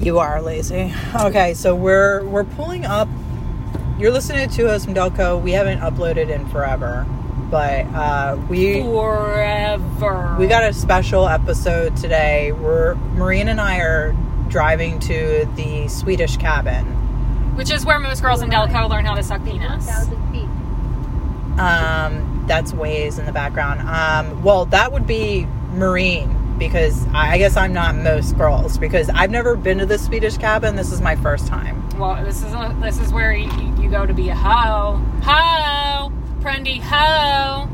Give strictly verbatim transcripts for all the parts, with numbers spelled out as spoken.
You are lazy. Okay, so we're we're pulling up. You're listening to us from Delco. We haven't uploaded in forever, but uh, we forever. We got a special episode today. We're Maureen and I are driving to the Swedish cabin, which is where most girls in Delco learn how to suck penis. Um, that's waves in the background. Um, well, that would be Maureen. Because I guess I'm not most girls, because I've never been to the Swedish cabin. This is my first time. Well, this is a, this is where you, you go to be a hoe, hoe, prendy hoe.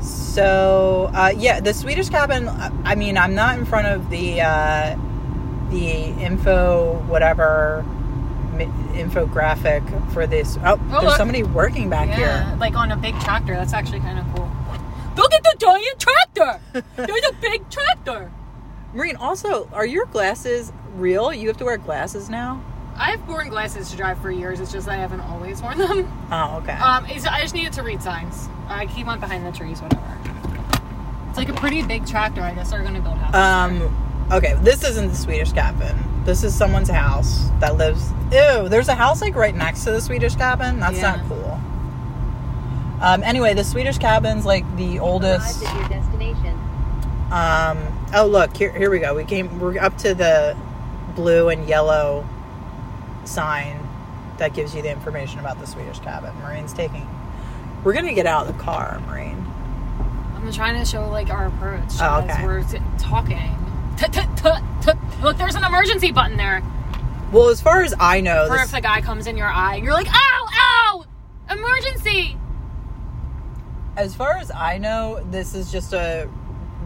So uh, yeah, the Swedish cabin. I mean, I'm not in front of the uh, the info whatever infographic for this. Oh, oh there's look. somebody working back yeah, here, like on a big tractor. That's actually kind of cool. Look at the giant tractor! There's a big tractor! Maureen, also, are your glasses real? You have to wear glasses now? I've worn glasses to drive for years. It's just I haven't always worn them. Oh, okay. Um, it's, I just needed to read signs. I keep on behind the trees, whatever. It's like a pretty big tractor. I guess they're going to build houses. Um, there. Okay, this isn't the Swedish cabin. This is someone's house that lives... Ew, there's a house, like, right next to the Swedish cabin? That's yeah. not cool. Um, anyway, the Swedish cabin's like the oldest. Arrived at your destination. Um, oh look, here here we go. We came. We're up to the blue and yellow sign that gives you the information about the Swedish cabin. Maureen's taking. We're gonna get out of the car, Maureen. I'm trying to show like our approach oh, okay. as we're t- talking. Look, there's an emergency button there. Well, as far as I know, or if the guy comes in your eye, you're like, ow, ow, emergency. As far as I know, this is just a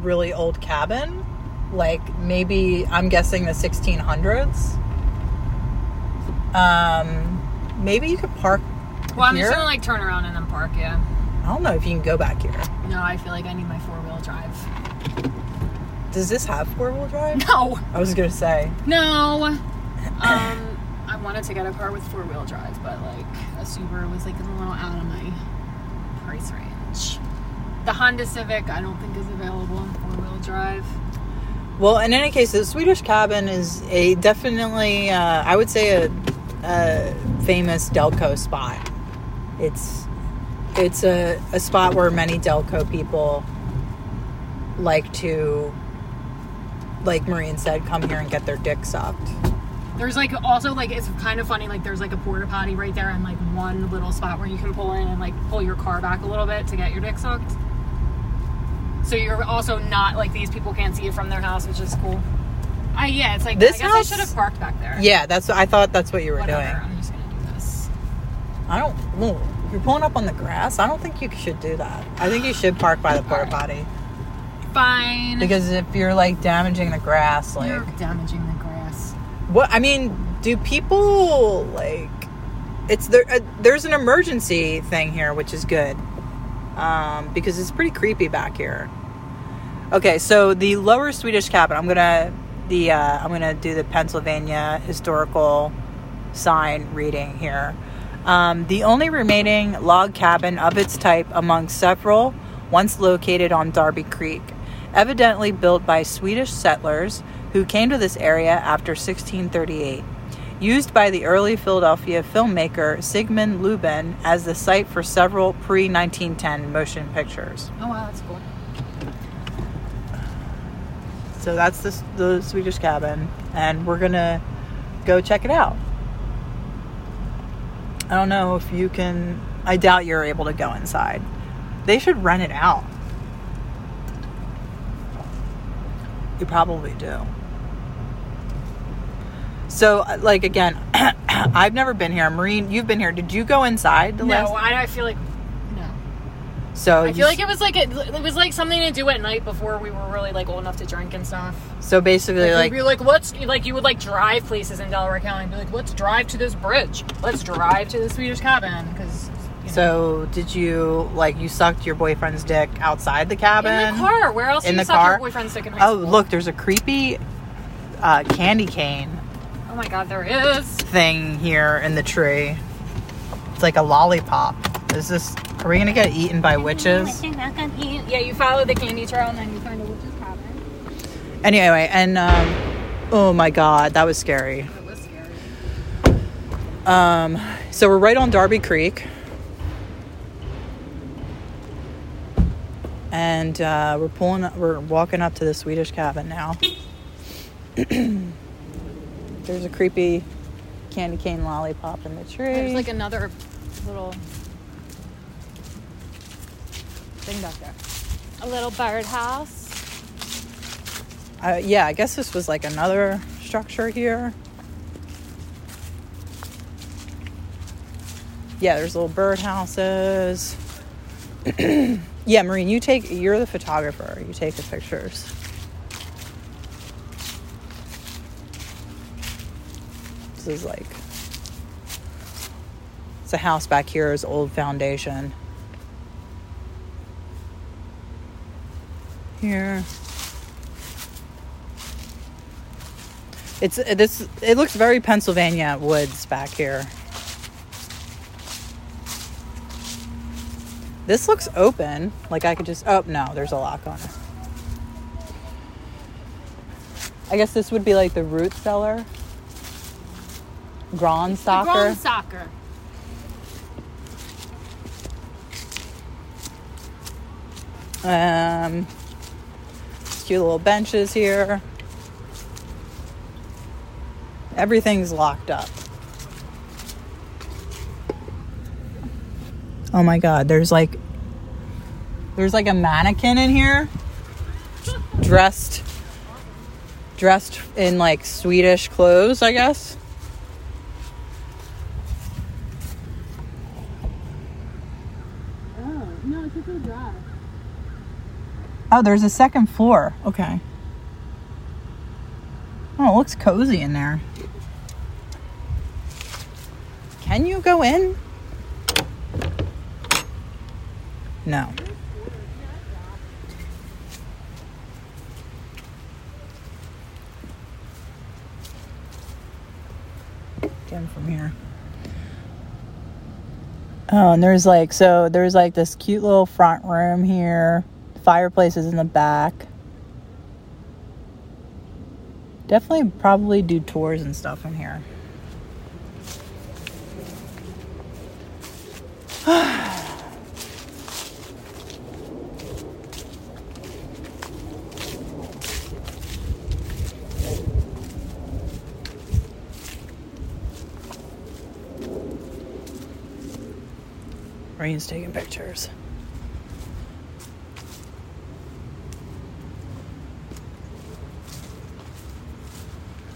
really old cabin. Like, maybe, I'm guessing the sixteen hundreds. Um, maybe you could park Well, I'm here. just going to, like, turn around and then park, yeah. I don't know if you can go back here. No, I feel like I need my four-wheel drive. Does this have four-wheel drive? No. I was going to say. No. Um, I wanted to get a car with four-wheel drive, but, like, a Subaru was, like, a little out of my price range. The Honda Civic, I don't think, is available in four-wheel drive. Well, in any case, the Swedish cabin is a definitely, uh, I would say, a, a famous Delco spot. It's it's a, a spot where many Delco people like to, like Maureen said, come here and get their dick sucked. There's, like, also, like, it's kind of funny, like, there's, like, a porta potty right there and, like, one little spot where you can pull in and, like, pull your car back a little bit to get your dick sucked. So you're also not, like, these people can't see you from their house, which is cool. I, yeah, it's like, this I guess house, I should have parked back there. Yeah, that's I thought that's what you were Whatever, doing. I'm just going to do this. I don't, well, you're pulling up on the grass? I don't think you should do that. I think you should park by the porta right. potty. Fine. Because if you're, like, damaging the grass, like... You're damaging the grass. What I mean, do people like? It's there. Uh, there's an emergency thing here, which is good, um, because it's pretty creepy back here. Okay, so the lower Swedish cabin. I'm gonna the uh, I'm gonna do the Pennsylvania historical sign reading here. Um, the only remaining log cabin of its type among several, once located on Darby Creek, evidently built by Swedish settlers who came to this area after sixteen thirty-eight, used by the early Philadelphia filmmaker Sigmund Lubin as the site for several pre-nineteen ten motion pictures. Oh, wow, that's cool. So that's the, the Swedish cabin, and we're going to go check it out. I don't know if you can... I doubt you're able to go inside. They should rent it out. You probably do. So, like, again, I've never been here. Maureen, you've been here. Did you go inside the no, last? No, I, I feel like no. So I feel like it was like a, it was like something to do at night before we were really like old enough to drink and stuff. So basically, like, like you'd be like, what's like you would like drive places in Delaware County and be like, let's drive to this bridge. Let's drive to the Swedish cabin because. So did you like you sucked your boyfriend's dick outside the cabin? In the car. Where else in did you suck car? your boyfriend's dick in high school? Oh, look, there's a creepy uh, candy cane. Oh my god, there is thing here in the tree. It's like a lollipop. Is this? Are we gonna get eaten by witches? Yeah, you follow the candy trail and then you find a witch's cabin. Anyway, and um, Oh my God, that was scary. It was scary. Um, so we're right on Darby Creek. And uh, we're pulling up, we're walking up to the Swedish cabin now. There's a creepy candy cane lollipop in the tree. There's like another little thing back there. A little birdhouse. Uh, yeah, I guess this was like another structure here. Yeah, there's little birdhouses. Yeah, Maureen, you take, you're the photographer. You take the pictures. This is like, it's a house back here, is old foundation. Here. It's this, it looks very Pennsylvania woods back here. This looks open. Like I could just... Oh, no. There's a lock on it. I guess this would be like the root cellar. Grand Soccer. Grand Soccer. Um, cute little benches here. Everything's locked up. Oh my God, there's like there's like a mannequin in here dressed dressed in like Swedish clothes, I guess. Oh, no, it's just a drive. Oh, there's a second floor. Okay. Oh, it looks cozy in there. Can you go in? No. Again from here. Oh, and there's like, so there's like this cute little front room here. Fireplaces in the back. Definitely probably do tours and stuff in here. Rain's taking pictures.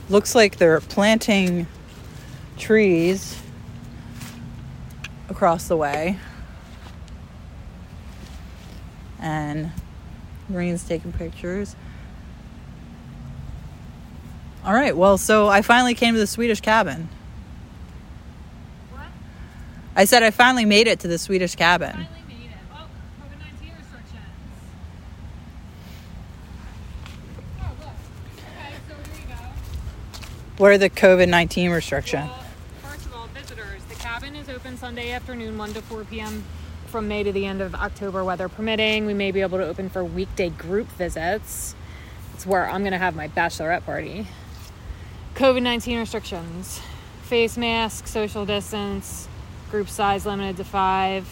Looks like they're planting trees across the way. And Rain's taking pictures. All right, well, so I finally came to the Swedish cabin. I said I finally made it to the Swedish cabin. Finally made it. Oh, COVID nineteen restrictions. Oh, look. Okay, so here we go. What are the COVID nineteen restrictions? Well, first of all, visitors. The cabin is open Sunday afternoon, one to four p.m. from May to the end of October, weather permitting. We may be able to open for weekday group visits. It's where I'm going to have my bachelorette party. COVID nineteen restrictions. Face mask, social distance. Group size limited to five.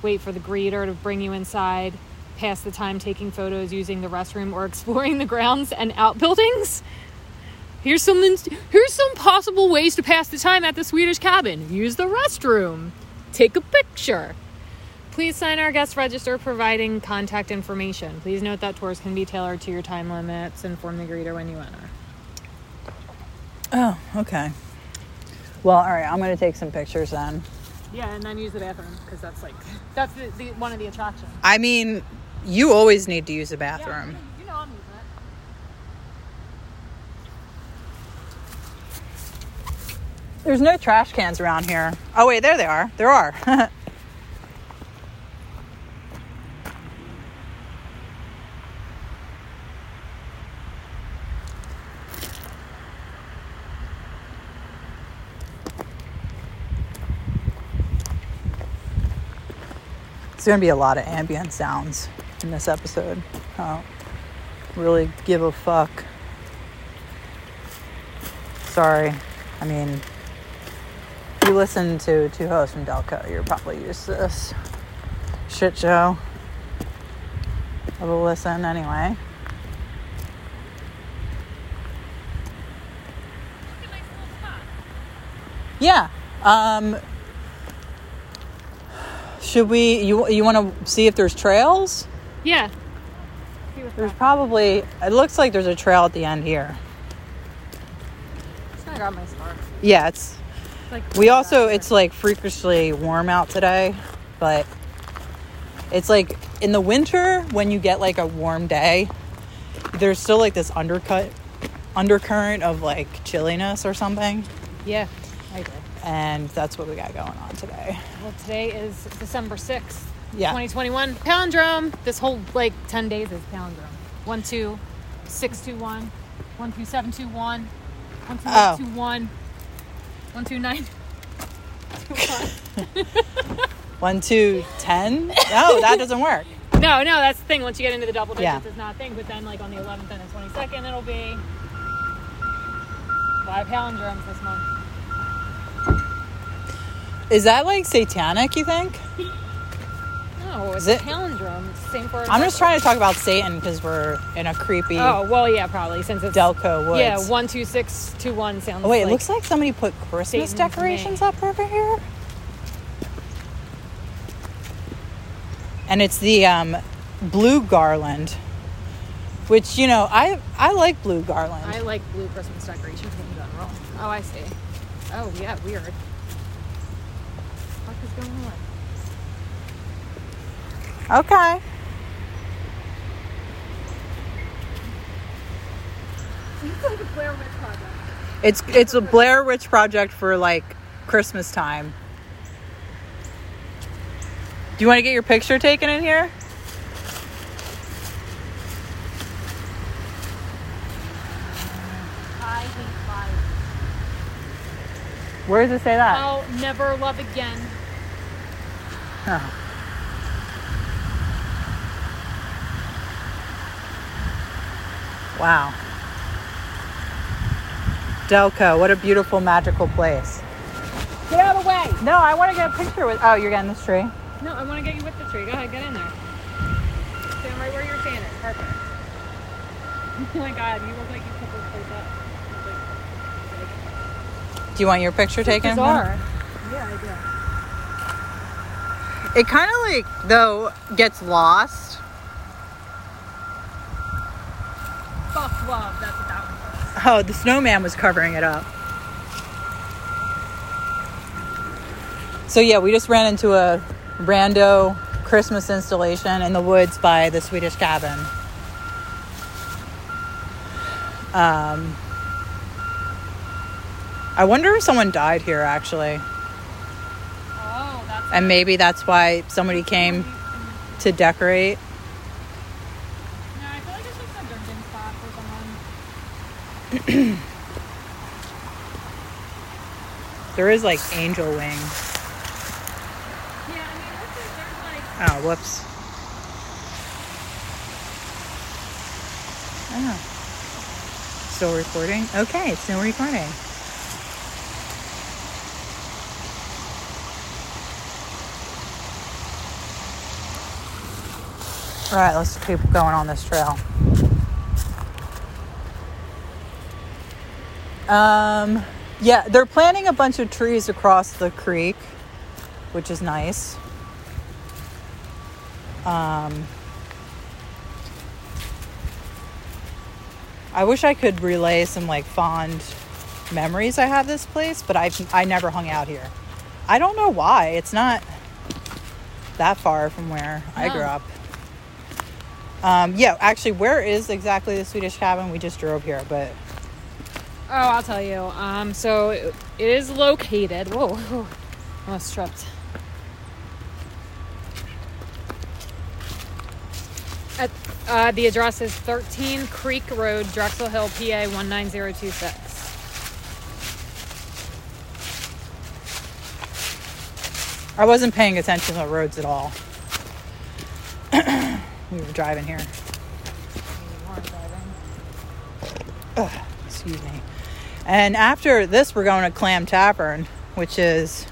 Wait for the greeter to bring you inside. Pass the time taking photos, using the restroom, or exploring the grounds and outbuildings. Here's some, here's some possible ways to pass the time at the Swedish cabin. Use the restroom. Take a picture. Please sign our guest register providing contact information. Please note that tours can be tailored to your time limits. Inform the greeter when you enter. Oh, okay. Well, all right. I'm going to take some pictures then. Yeah, and then use the bathroom, because that's like that's the, the one of the attractions. I mean, you always need to use the bathroom. Yeah, you know I'm using it. There's no trash cans around here. Oh wait, there they are. There are. There's going to be a lot of ambient sounds in this episode. I don't really give a fuck. sorry. I mean, if you listen to two hosts from Delco, you're probably used to this shit show of a listen anyway. Yeah. Um, should we... You you want to see if there's trails? Yeah. There's probably... It looks like there's a trail at the end here. I got my scarf. Yeah, it's... Like, we also... It's, like, freakishly warm out today. But it's, like, in the winter, when you get, like, a warm day, there's still, like, this undercut... Undercurrent of, like, chilliness or something. Yeah. And that's what we got going on today. Well, today is December sixth, yeah. twenty twenwenty-one. Palindrome. This whole, like, ten days is palindrome. one two six two one, one two seven two one, one two eight two one, one two nine two one. one two ten? No, that doesn't work. No, no, that's the thing. Once you get into the double digits, yeah. It's not a thing. But then, like, on the eleventh and the twenty-second, it'll be... A lot of palindromes this month. Is that like satanic, you think? No, it's it? a palindrome. It's the same word. I'm just trying to talk about Satan because we're in a creepy... Oh, well, yeah, probably. Since it's... Delco Woods. Yeah, one two six two one sounds oh, wait, like... Wait, it looks like somebody put Christmas Satan's decorations name. Up over here. And it's the um, blue garland. Which, you know, I I like blue garland. I like blue Christmas decorations in general. Oh, I see. Oh, yeah, weird. What the fuck is going on? Okay. It's like a Blair Witch Project. It's, it's a Blair Witch Project for, like, Christmas time. Do you want to get your picture taken in here? Where does it say that? I'll never love again. Huh. Wow. Delco, what a beautiful, magical place. Get out of the way. No, I want to get a picture with... Oh, you're getting this tree? No, I want to get you with the tree. Go ahead, get in there. Stand right where you're standing. Perfect. Oh my God, you look like you took this place up. Do you want your picture it's taken? Bizarre. Yeah, I do. It kind of like, though, gets lost. Fuck love, that's what that one was. Oh, the snowman was covering it up. So yeah, we just ran into a rando Christmas installation in the woods by the Swedish cabin. Um... I wonder if someone died here, actually. Oh, that's... And maybe that's why somebody came to decorate. No, I feel like it's just a drinking spot for someone. There is, like, angel wing. Yeah, I mean, there's, like... Oh, whoops. Oh. Still recording? Okay, it's still recording. All right, let's keep going on this trail. Um, yeah, they're planting a bunch of trees across the creek, which is nice. Um, I wish I could relay some, like, fond memories I have this place, but I I never hung out here. I don't know why. It's not that far from where no. I grew up. Um, yeah, actually, where is exactly the Swedish cabin? We just drove here, but... Oh, I'll tell you. Um, so, it, it is located... Whoa, whoa. Almost tripped. At, uh, the address is thirteen Creek Road, Drexel Hill, P A one nine zero two six. I wasn't paying attention to the roads at all. We were driving here. We were driving. Ugh, excuse me. And after this, we're going to Clam Tavern, which is,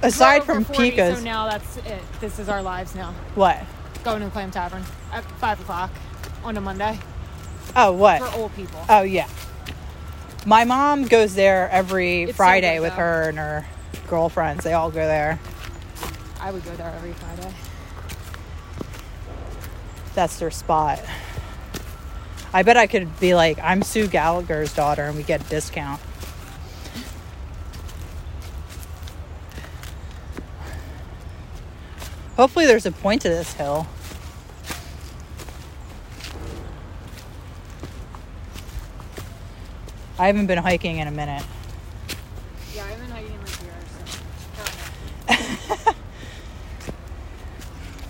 aside from forty, Pika's. So now that's it. This is our lives now. What? Going to Clam Tavern at five o'clock on a Monday. Oh, what? For old people. Oh, yeah. My mom goes there every it's Friday so with though. her and her girlfriends. They all go there. I would go there every Friday. That's their spot. I bet I could be like, I'm Sue Gallagher's daughter, and we get a discount. Hopefully there's a point to this hill. I haven't been hiking in a minute. Yeah, I haven't been hiking in like years. So. Oh.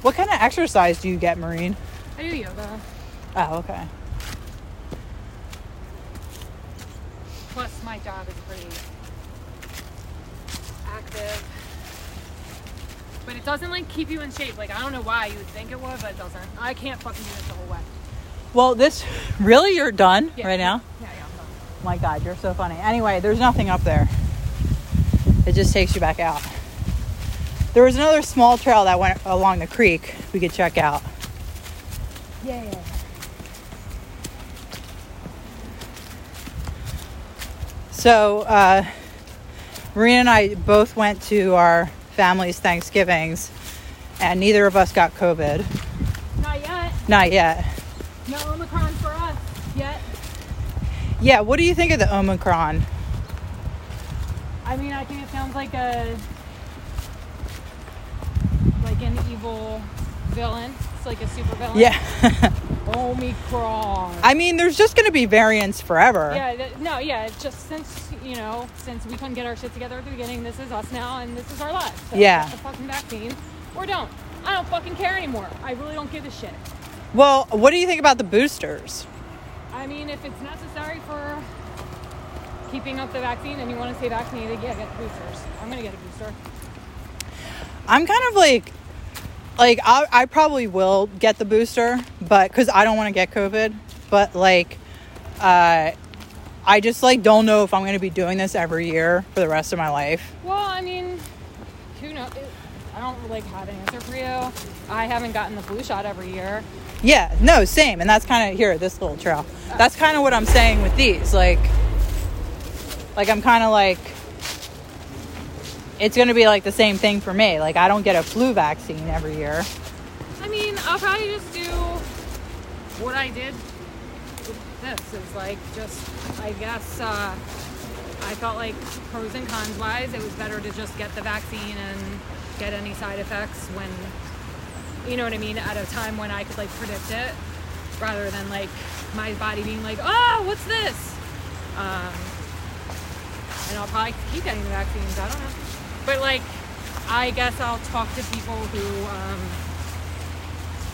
What kind of exercise do you get, Maureen? I do yoga. Oh, okay. Plus, my job is pretty active. But it doesn't, like, keep you in shape. Like, I don't know why you would think it would, but it doesn't. I can't fucking do this the whole way. Well, this... Really? You're done yeah. right now? Yeah, yeah, I'm done. My God, you're so funny. Anyway, there's nothing up there. It just takes you back out. There was another small trail that went along the creek we could check out. Yeah, yeah, yeah. So, uh, Marina and I both went to our... family's Thanksgivings, and neither of us got COVID. Not yet. Not yet. No Omicron for us yet. Yeah, what do you think of the Omicron? I mean, I think it sounds like a like an evil villain. It's like a super villain. Yeah. Omicron. I mean, there's just going to be variants forever. Yeah, th- no, yeah, it's just since, you know, since we couldn't get our shit together at the beginning, this is us now, and this is our lives. So yeah. Get the fucking vaccine, or don't. I don't fucking care anymore. I really don't give a shit. Well, what do you think about the boosters? I mean, if it's necessary for keeping up the vaccine and you want to stay vaccinated, yeah, get the boosters. I'm going to get a booster. I'm kind of like... Like, I, I probably will get the booster, but because I don't want to get COVID. But, like, uh, I just, like, don't know if I'm going to be doing this every year for the rest of my life. Well, I mean, who knows? I don't, like, have an answer for you. I haven't gotten the flu shot every year. Yeah, no, same. And that's kind of, here, this little trail. That's kind of what I'm saying with these. Like, like I'm kind of, like... It's going to be, like, the same thing for me. Like, I don't get a flu vaccine every year. I mean, I'll probably just do what I did with this. Is like, just, I guess, uh, I felt like pros and cons wise, it was better to just get the vaccine and get any side effects when, you know what I mean, at a time when I could, like, predict it, rather than, like, my body being like, oh, what's this? Um, and I'll probably keep getting the vaccines. I don't know. But, like, I guess I'll talk to people who um,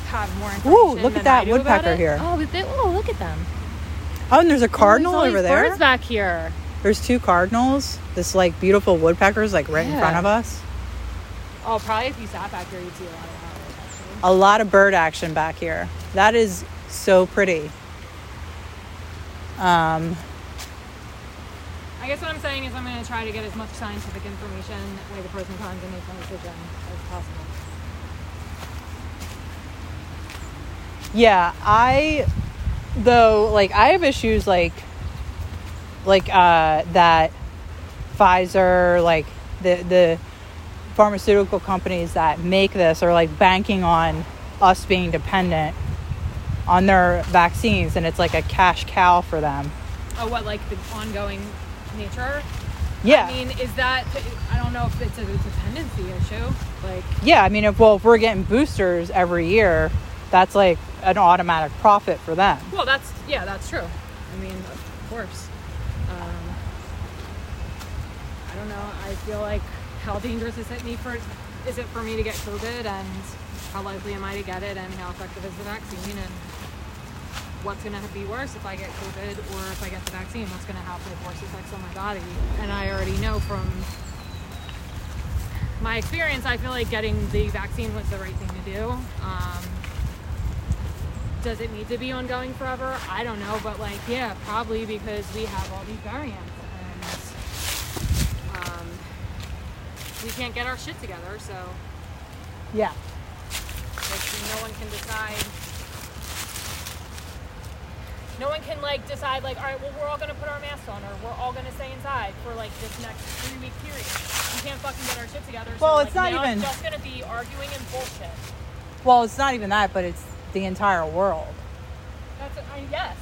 have more information. Ooh, look at that woodpecker here. Oh, they, oh, look at them. Oh, and there's a cardinal oh, there's over there. Birds back here. There's two cardinals. This, like, beautiful woodpecker's, like, right yeah. in front of us. Oh, probably if you sat back here, you'd see a lot of bird action. A lot of bird action back here. That is so pretty. Um... I guess what I'm saying is I'm going to try to get as much scientific information, weigh the pros and cons, and make my decision as possible. Yeah, I, though, like, I have issues, like, like, uh, that Pfizer, like, the, the pharmaceutical companies that make this are, like, banking on us being dependent on their vaccines, and it's, like, a cash cow for them. Oh, what, like, the ongoing... nature. Yeah. I mean, is that, I don't know if it's a dependency issue. Like, yeah, I mean, if, well, if we're getting boosters every year, that's like an automatic profit for them. Well, that's, yeah, that's true. I mean, of course. Um, I don't know. I feel like how dangerous is it me for, is it for me to get COVID, and how likely am I to get it, and how effective is the vaccine, and what's going to be worse if I get COVID or if I get the vaccine? What's going to have the worst effects on my body? And I already know from my experience, I feel like getting the vaccine was the right thing to do. Um, does it need to be ongoing forever? I don't know, but like, yeah, probably, because we have all these variants and um, we can't get our shit together, so. Yeah. Like, no one can decide. No one can like decide like, all right, well, we're all gonna put our masks on, or we're all gonna stay inside for like this next three week period. We can't fucking get our shit together. Well, so, it's like, not even. It's just gonna be arguing and bullshit. Well, it's not even that, but it's the entire world. That's a, I mean, yes.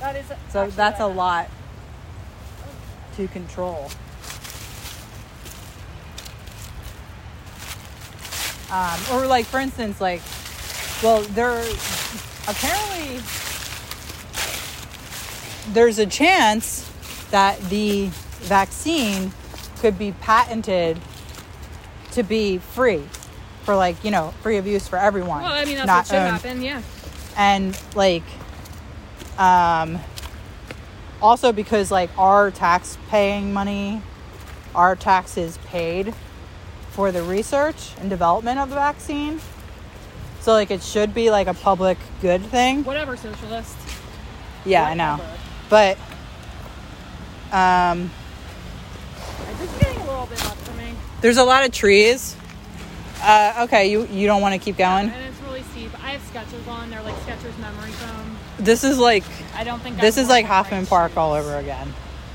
That is. So that's a lot to control. Um, or like, for instance, like, well, there apparently. There's a chance that the vaccine could be patented to be free for, like, you know, free of use for everyone. Well, I mean, that's not what should owned. happen, yeah. And, like, um, also because, like, our tax-paying money, our taxes paid for the research and development of the vaccine. So, like, it should be, like, a public good thing. Whatever, socialist. Yeah, Whatever. I know. But, um, this is getting a little bit up for me. There's a lot of trees. Uh, okay, you, you don't want to keep going? Yeah, and it's really steep. I have Skechers on. They're like Skechers memory foam. This is like, I don't think this is like Hoffman Park all over again.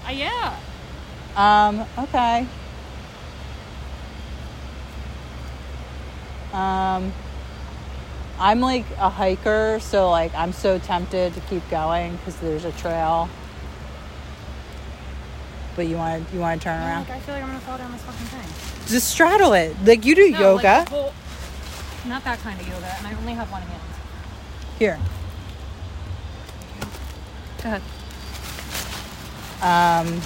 Uh, yeah. Um, okay. Um, I'm like a hiker, so like I'm so tempted to keep going because there's a trail. But you want to you want to turn I'm around? Like, I feel like I'm gonna fall down this fucking thing. Just straddle it, like you do no, yoga. Like, well, not that kind of yoga, and I only have one hand. Here. Go ahead. Um.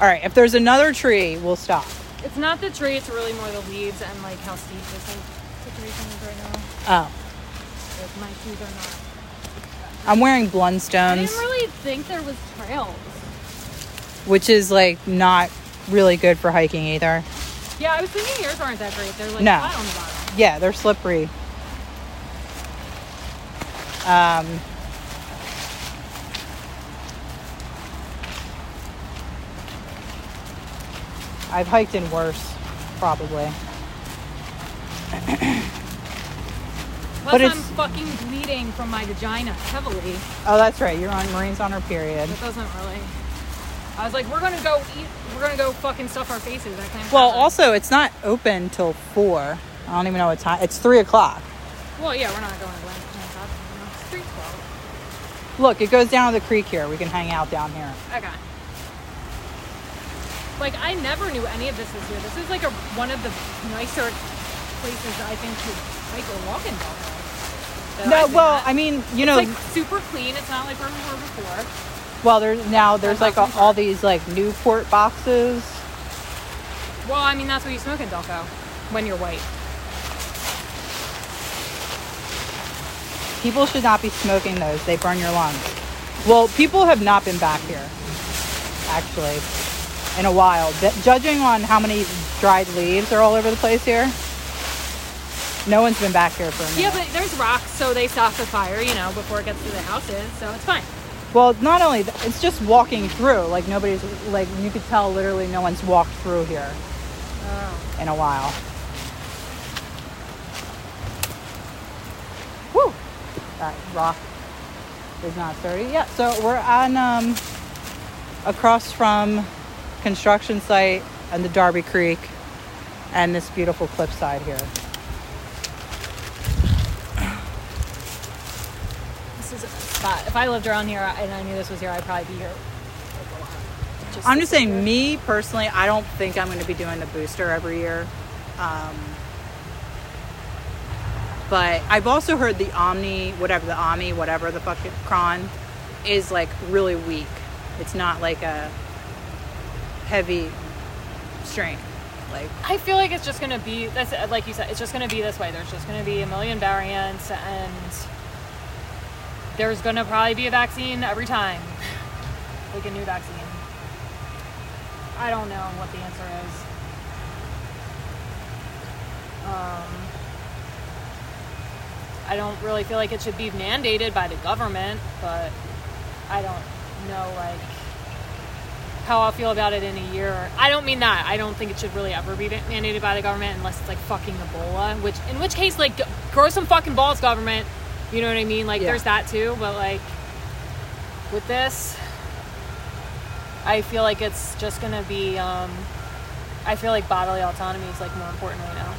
All right. If there's another tree, we'll stop. It's not the tree, it's really more the leaves and, like, how steep this situation is right now. Oh. Like, my shoes are not... I'm wearing Blundstones. I didn't really think there was trails. Which is, like, not really good for hiking either. Yeah, I was thinking yours aren't that great. They're, like, no. flat on the bottom. Yeah, they're slippery. Um... I've hiked in worse, probably. Plus, I'm fucking bleeding from my vagina heavily. Oh, that's right. You're on Marine's on her period. It doesn't really. I was like, we're gonna go eat. We're gonna go fucking stuff our faces. I can't. Well, also, it's not open till four. I don't even know what time. It's three o'clock. Well, yeah, we're not going to lunch. It's three twelve. Look, it goes down to the creek here. We can hang out down here. Okay. Like, I never knew any of this was here. This is, like, a, one of the nicer places, I think, to hike or walk in Delaware. No, I've well, at. I mean, you it's know... It's, like, super clean. It's not like where we were before. Well, there's now there's, that's like, a, all these, like, Newport boxes. Well, I mean, that's what you smoke in Delco when you're white. People should not be smoking those. They burn your lungs. Well, people have not been back here, actually. In a while, D- judging on how many dried leaves are all over the place here, no one's been back here for a minute. Yeah, but there's rocks, so they stop the fire, you know, before it gets to the houses, so it's fine. Well, not only th- it's just walking through, like nobody's, like you could tell literally no one's walked through here oh. in a while. Whew, that rock is not sturdy. Yeah, so we're on um, across from. Construction site and the Darby Creek and this beautiful cliffside here. This is a spot. If I lived around here and I knew this was here, I'd probably be here. Just I'm just saying, me personally, I don't think I'm going to be doing the booster every year. Um, but I've also heard the Omni, whatever the Omni, whatever the fucking cron is like really weak. It's not like a heavy strain. Like, I feel like it's just gonna be that's like you said, it's just gonna be this way. There's just gonna be a million variants and there's gonna probably be a vaccine every time. Like a new vaccine. I don't know what the answer is. Um I don't really feel like it should be mandated by the government, but I don't know, like, how I'll feel about it in a year. I don't mean that. I don't think it should really ever be mandated by the government unless it's, like, fucking Ebola, which, in which case, like, grow some fucking balls, government. You know what I mean? Like, yeah. There's that, too, but, like, with this, I feel like it's just going to be, um, I feel like bodily autonomy is, like, more important right now.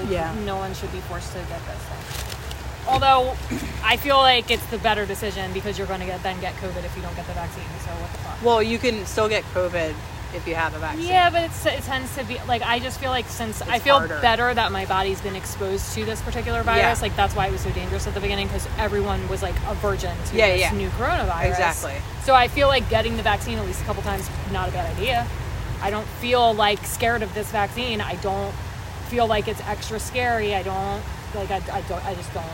Like, yeah. No one should be forced to get this thing. Although, I feel like it's the better decision because you're going to get then get COVID if you don't get the vaccine, so what the fuck? Well, you can still get COVID if you have a vaccine. Yeah, but it's, it tends to be, like, I just feel like since, it's I feel harder. better that my body's been exposed to this particular virus. Yeah. Like, that's why it was so dangerous at the beginning because everyone was, like, a virgin to yeah, this yeah. new coronavirus. Exactly. So I feel like getting the vaccine at least a couple times, not a bad idea. I don't feel, like, scared of this vaccine. I don't feel like it's extra scary. I don't, like, I, I don't, I just don't.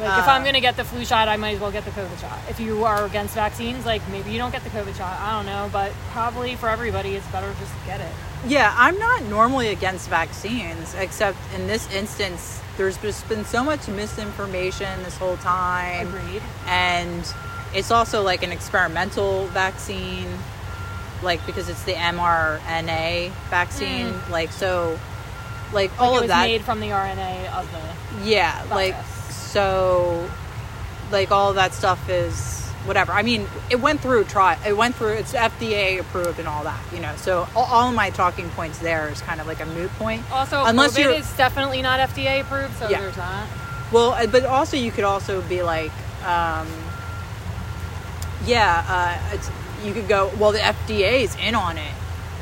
Like, uh, if I'm going to get the flu shot, I might as well get the COVID shot. If you are against vaccines, like, maybe you don't get the COVID shot. I don't know. But probably for everybody, it's better just to get it. Yeah, I'm not normally against vaccines, except in this instance, there's just been so much misinformation this whole time. Agreed. And it's also, like, an experimental vaccine, like, because it's the mRNA vaccine. Mm. Like, so, like, like all of that. It was made from the R N A of the Yeah, virus. like... So, like, all that stuff is whatever. I mean, it went through trial. It went through, it's F D A approved and all that, you know. So, all, all of my talking points there is kind of like a moot point. Also, unless COVID is definitely not F D A approved, so yeah. there's that. Well, but also, you could also be like, um, yeah, uh, it's, you could go, well, the F D A is in on it.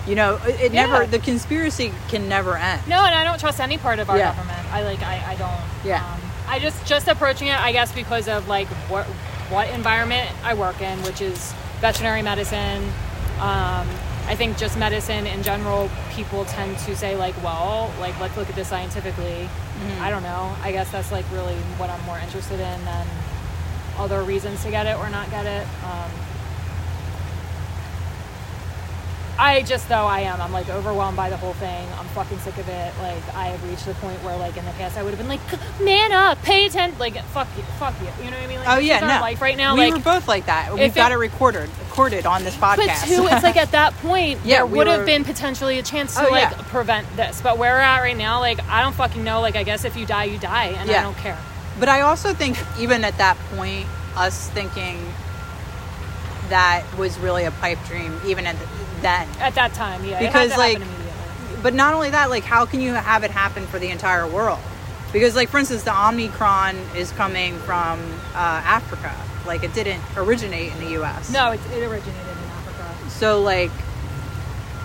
You know, it, it yeah. never, the conspiracy can never end. No, and I don't trust any part of our yeah. government. I, like, I, I don't. Yeah. Um, I just, just approaching it, I guess, because of, like, what what environment I work in, which is veterinary medicine. Um, I think just medicine in general, people tend to say, like, well, like, let's look at this scientifically. Mm-hmm. I don't know. I guess that's, like, really what I'm more interested in than other reasons to get it or not get it. Um, I just, though, I am. I'm, like, overwhelmed by the whole thing. I'm fucking sick of it. Like, I have reached the point where, like, in the past, I would have been like, man up, pay attention. Like, fuck you. Fuck you. You know what I mean? Like, oh, yeah, no. Our life right now. We like, were both like that. We've got it, it recorded recorded on this podcast. But, too, it's like at that point, yeah, there we would were, have been potentially a chance to, oh, like, yeah. prevent this. But where we're at right now, like, I don't fucking know. Like, I guess if you die, you die. And yeah. I don't care. But I also think, even at that point, us thinking that was really a pipe dream, even at the Then. At that time, yeah. Because, it like, but not only that, like, how can you have it happen for the entire world? Because, like, for instance, the Omicron is coming from uh, Africa. Like, it didn't originate in the U S No, it, it originated in Africa. So, like,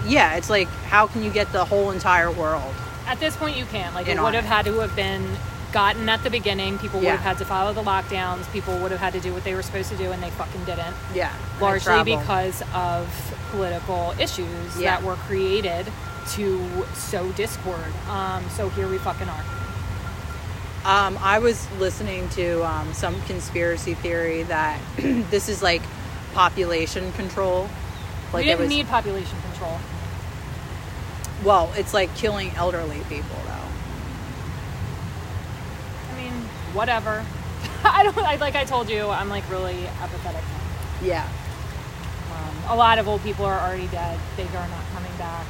yeah, it's like, how can you get the whole entire world? At this point, you can't. Like, it would have had to have been gotten at the beginning. People would yeah. have had to follow the lockdowns. People would have had to do what they were supposed to do, and they fucking didn't. Yeah. Largely because of political issues yeah. that were created to sow discord. Um, so here we fucking are. Um, I was listening to um, some conspiracy theory that this is, like, population control. Like, we didn't it was, need population control. Well, it's, like, killing elderly people, though. Whatever. I don't I, like I told you, I'm like really apathetic now. Yeah. Um, a lot of old people are already dead. They are not coming back.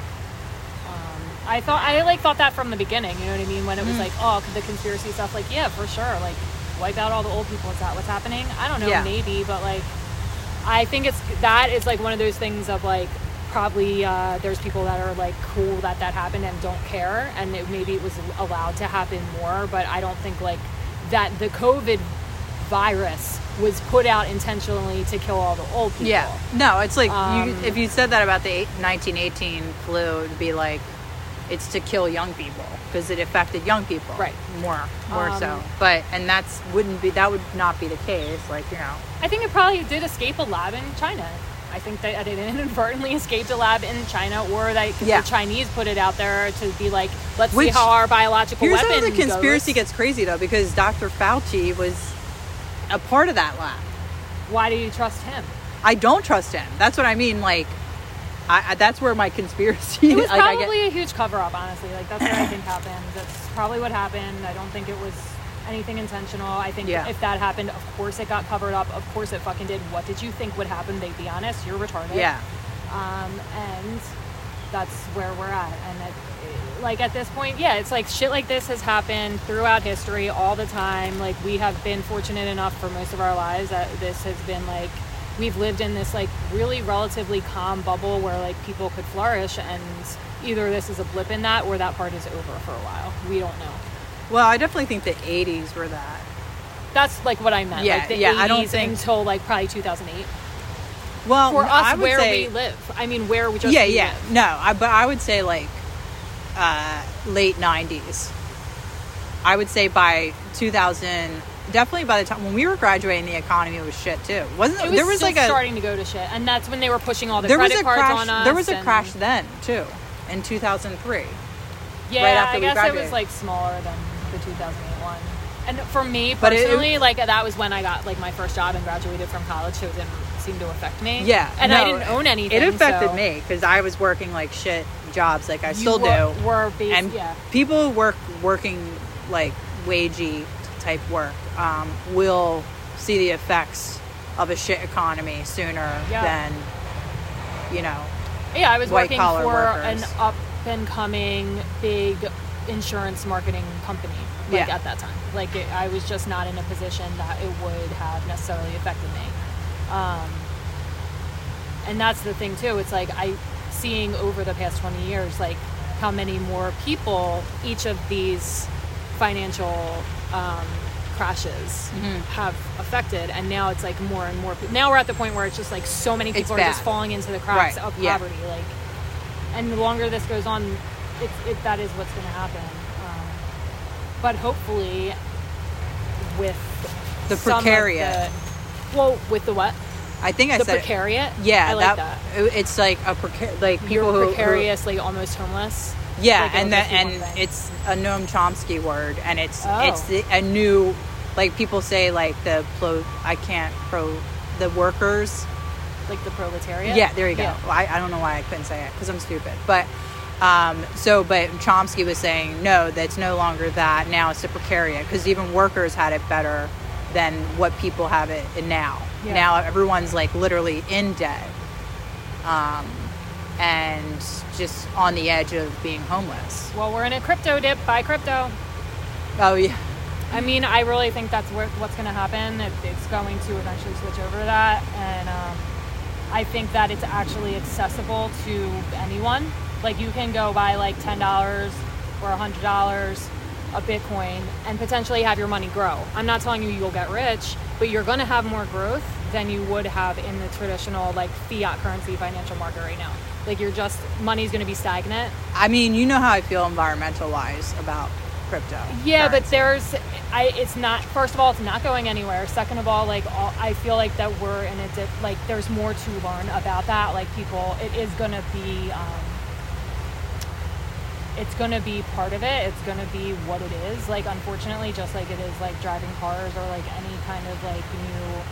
Um, I thought I like thought that from the beginning, you know what I mean? When it was mm. like, oh, the conspiracy stuff, like, yeah, for sure. Like, wipe out all the old people. Is that what's happening? I don't know, yeah. maybe, but like I think it's that is like one of those things of like probably uh, there's people that are like cool that that happened and don't care, and it, maybe it was allowed to happen more, but I don't think like that the COVID virus was put out intentionally to kill all the old people. Yeah. No, it's like, um, you, if you said that about the eight, nineteen eighteen flu, it would be like, it's to kill young people because it affected young people. Right. More, more um, so. But, and that's wouldn't be, that would not be the case. Like, you know. I think it probably did escape a lab in China. I think that it inadvertently escaped a lab in China, or that yeah. the Chinese put it out there to be like, let's Which, see how our biological weapon goes. Here's how the conspiracy goes. Gets crazy, though, because Doctor Fauci was a part of that lab. Why do you trust him? I don't trust him. That's what I mean. Like, I, I, that's where my conspiracy... It was like, probably I get... a huge cover-up, honestly. Like, that's what I think happened. That's probably what happened. I don't think it was anything intentional. I think yeah. if that happened, of course it got covered up. Of course it fucking did. What did you think would happen? They'd be honest. You're retarded. Yeah. Um, and that's where we're at. And it, like at this point, yeah, it's like shit like this has happened throughout history all the time. Like we have been fortunate enough for most of our lives that this has been like, we've lived in this like really relatively calm bubble where like people could flourish, and either this is a blip in that or that part is over for a while. We don't know. Well, I definitely think the eighties were that. That's like what I meant. Yeah, like the yeah, eighties I don't think... until like probably two thousand eight. Well, for us, I would where say... we live. I mean, where we just yeah, we yeah. live. No, I, but I would say like uh, late nineties. I would say by two thousand... Definitely by the time when we were graduating, the economy was shit too. Wasn't it? Was there was like a starting to go to shit, and that's when they were pushing all the there credit was a cards crash, on us. There was a and, crash then too, in two thousand three. Yeah, right after I we guess graduated. It was like smaller than the two thousand eight one. And for me personally, it, it, like that was when I got like my first job and graduated from college, so it didn't seem to affect me. Yeah, and no, I didn't own anything. It affected so. me because I was working like shit jobs, like I you still were, do. Were based, and yeah. people who work working like wagey type work um, will see the effects of a shit economy sooner yeah. than, you know, yeah, I was working for workers. An up-and-coming big insurance marketing company like yeah. at that time. Like, it, I was just not in a position that it would have necessarily affected me. Um, and that's the thing, too. It's like, I seeing over the past twenty years, like, how many more people each of these financial... Um, crashes mm-hmm. have affected, and now it's like more and more. Now we're at the point where it's just like so many people are just falling into the cracks right. of poverty. Yeah. Like, and the longer this goes on, it's it, that is what's going to happen. Um, but hopefully, with the precariat. The, well, with the what? I think I the said the precariat. Yeah, I like that, that. It's like a precar like people You're precariously who, who, almost homeless. Yeah, like and that, and thing. It's a Noam Chomsky word, and it's oh. it's the, a new, like people say, like the pro, I can't pro, the workers, like the proletariat. Yeah, there you go. Yeah. Well, I I don't know why I couldn't say it because I'm stupid, but um, so but Chomsky was saying no, that's no longer that. Now it's the precariat because even workers had it better than what people have it in now. Yeah. Now everyone's like literally in debt. Um. And just on the edge of being homeless. Well, we're in a crypto dip. Buy crypto. Oh, yeah. I mean, I really think that's what's going to happen. It's going to eventually switch over to that. And um, I think that it's actually accessible to anyone. Like, you can go buy, like, ten dollars or one hundred dollars of Bitcoin and potentially have your money grow. I'm not telling you you'll get rich, but you're going to have more growth than you would have in the traditional, like, fiat currency financial market right now. Like, you're just, money's going to be stagnant. I mean, you know how I feel environmental-wise about crypto. Yeah, currency. But there's, I, it's not, first of all, it's not going anywhere. Second of all, like, all, I feel like that we're in a, dip, like, there's more to learn about that. Like, people, it is going to be, um, it's going to be part of it. It's going to be what it is. Like, unfortunately, just like it is, like, driving cars or, like, any kind of, like, new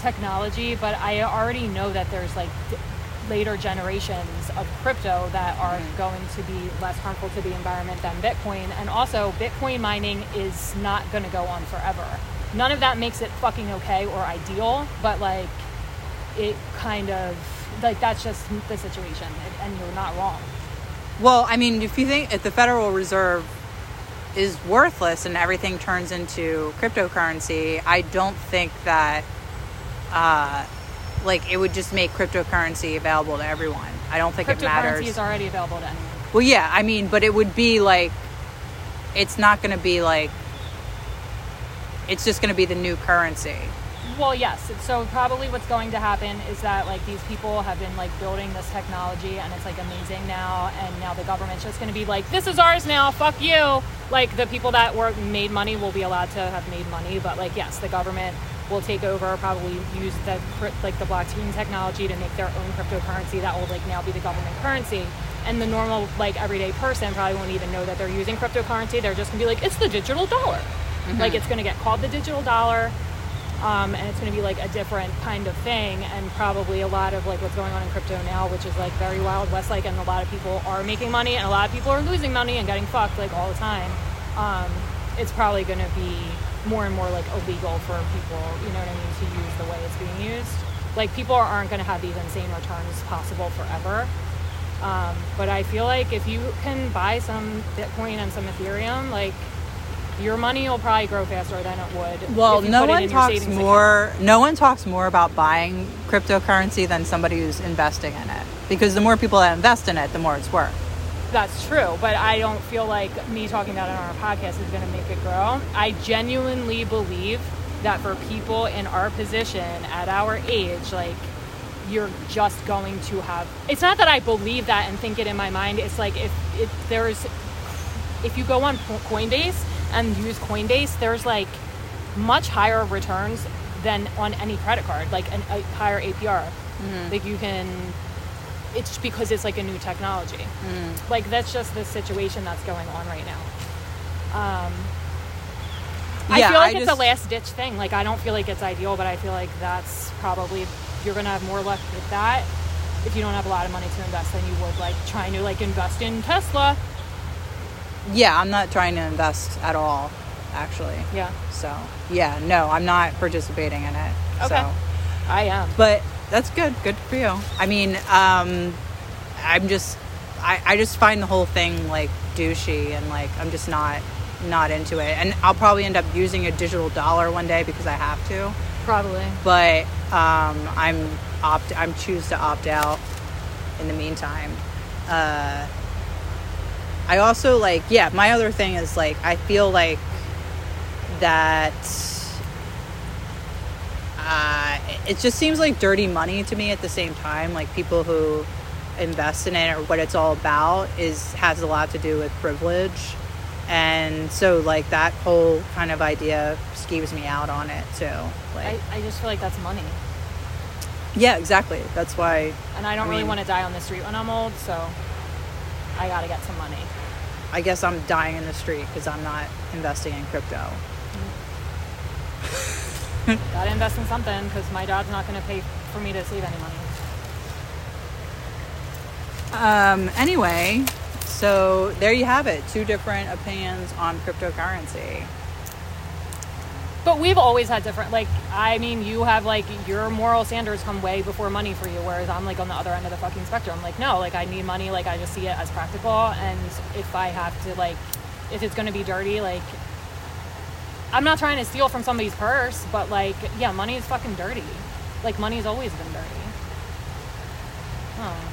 technology. But I already know that there's, like... D- later generations of crypto that are mm-hmm. going to be less harmful to the environment than Bitcoin. And also, Bitcoin mining is not going to go on forever. None of that makes it fucking okay or ideal, but like it kind of like that's just the situation, it, and you're not wrong. Well, I mean, if you think if the Federal Reserve is worthless and everything turns into cryptocurrency, I don't think that uh like, it would just make cryptocurrency available to everyone. I don't think it matters. Cryptocurrency is already available to anyone. Well, yeah, I mean, but it would be, like, it's not going to be, like, it's just going to be the new currency. Well, yes. So probably what's going to happen is that, like, these people have been, like, building this technology, and it's, like, amazing now, and now the government's just going to be like, this is ours now, fuck you. Like, the people that were made money will be allowed to have made money, but, like, yes, the government... will take over, probably use the like the blockchain technology to make their own cryptocurrency that will like now be the government currency, and the normal like everyday person probably won't even know that they're using cryptocurrency. They're just gonna be like, it's the digital dollar. Mm-hmm. Like, it's gonna get called the digital dollar, um, and it's gonna be like a different kind of thing, and probably a lot of like what's going on in crypto now, which is like very Wild West like, and a lot of people are making money and a lot of people are losing money and getting fucked like all the time. Um, it's probably going to be more and more like illegal for people, you know what I mean, to use the way it's being used. Like, people aren't going to have these insane returns possible forever. Um, but I feel like if you can buy some Bitcoin and some Ethereum, like, your money will probably grow faster than it would. Well, no one talks more. Account. No one talks more about buying cryptocurrency than somebody who's investing in it, because the more people that invest in it, the more it's worth. That's true, but I don't feel like me talking about it on our podcast is going to make it grow. I genuinely believe that for people in our position at our age, like, you're just going to have. It's not that I believe that and think it in my mind. It's like if if there's if you go on Coinbase and use Coinbase, there's like much higher returns than on any credit card, like an, a higher A P R. Mm-hmm. Like, you can, it's just because it's like a new technology. Mm-hmm. Like, that's just the situation that's going on right now. Um, I yeah, feel like I it's just... a last ditch thing. Like, I don't feel like it's ideal, but I feel like that's probably, you're going to have more luck with that if you don't have a lot of money to invest than you would like trying to like invest in Tesla. Yeah, I'm not trying to invest at all, actually. Yeah. So, yeah, no, I'm not participating in it. Okay. So. I am. But that's good. Good for you. I mean, um, I'm just, I, I just find the whole thing, like, douchey, and, like, I'm just not, not into it. And I'll probably end up using a digital dollar one day because I have to. Probably. But um, I'm opt, I'm choose to opt out in the meantime. Uh I also, like, yeah, my other thing is, like, I feel like that uh, it just seems like dirty money to me at the same time. Like, people who invest in it, or what it's all about, is has a lot to do with privilege. And so, like, that whole kind of idea skews me out on it, too. Like, I, I just feel like that's money. Yeah, exactly. That's why. And I don't I really mean, want to die on the street when I'm old, so I gotta get some money. I guess I'm dying in the street because I'm not investing in crypto. Mm. Gotta invest in something because my job's not gonna pay for me to save any money. Um. Anyway, so there you have it. Two different opinions on cryptocurrency. But we've always had different, like, I mean, you have, like, your moral standards come way before money for you, whereas I'm, like, on the other end of the fucking spectrum. Like, no, like, I need money, like, I just see it as practical, and if I have to, like, if it's going to be dirty, like, I'm not trying to steal from somebody's purse, but, like, yeah, money is fucking dirty. Like, money's always been dirty. Huh.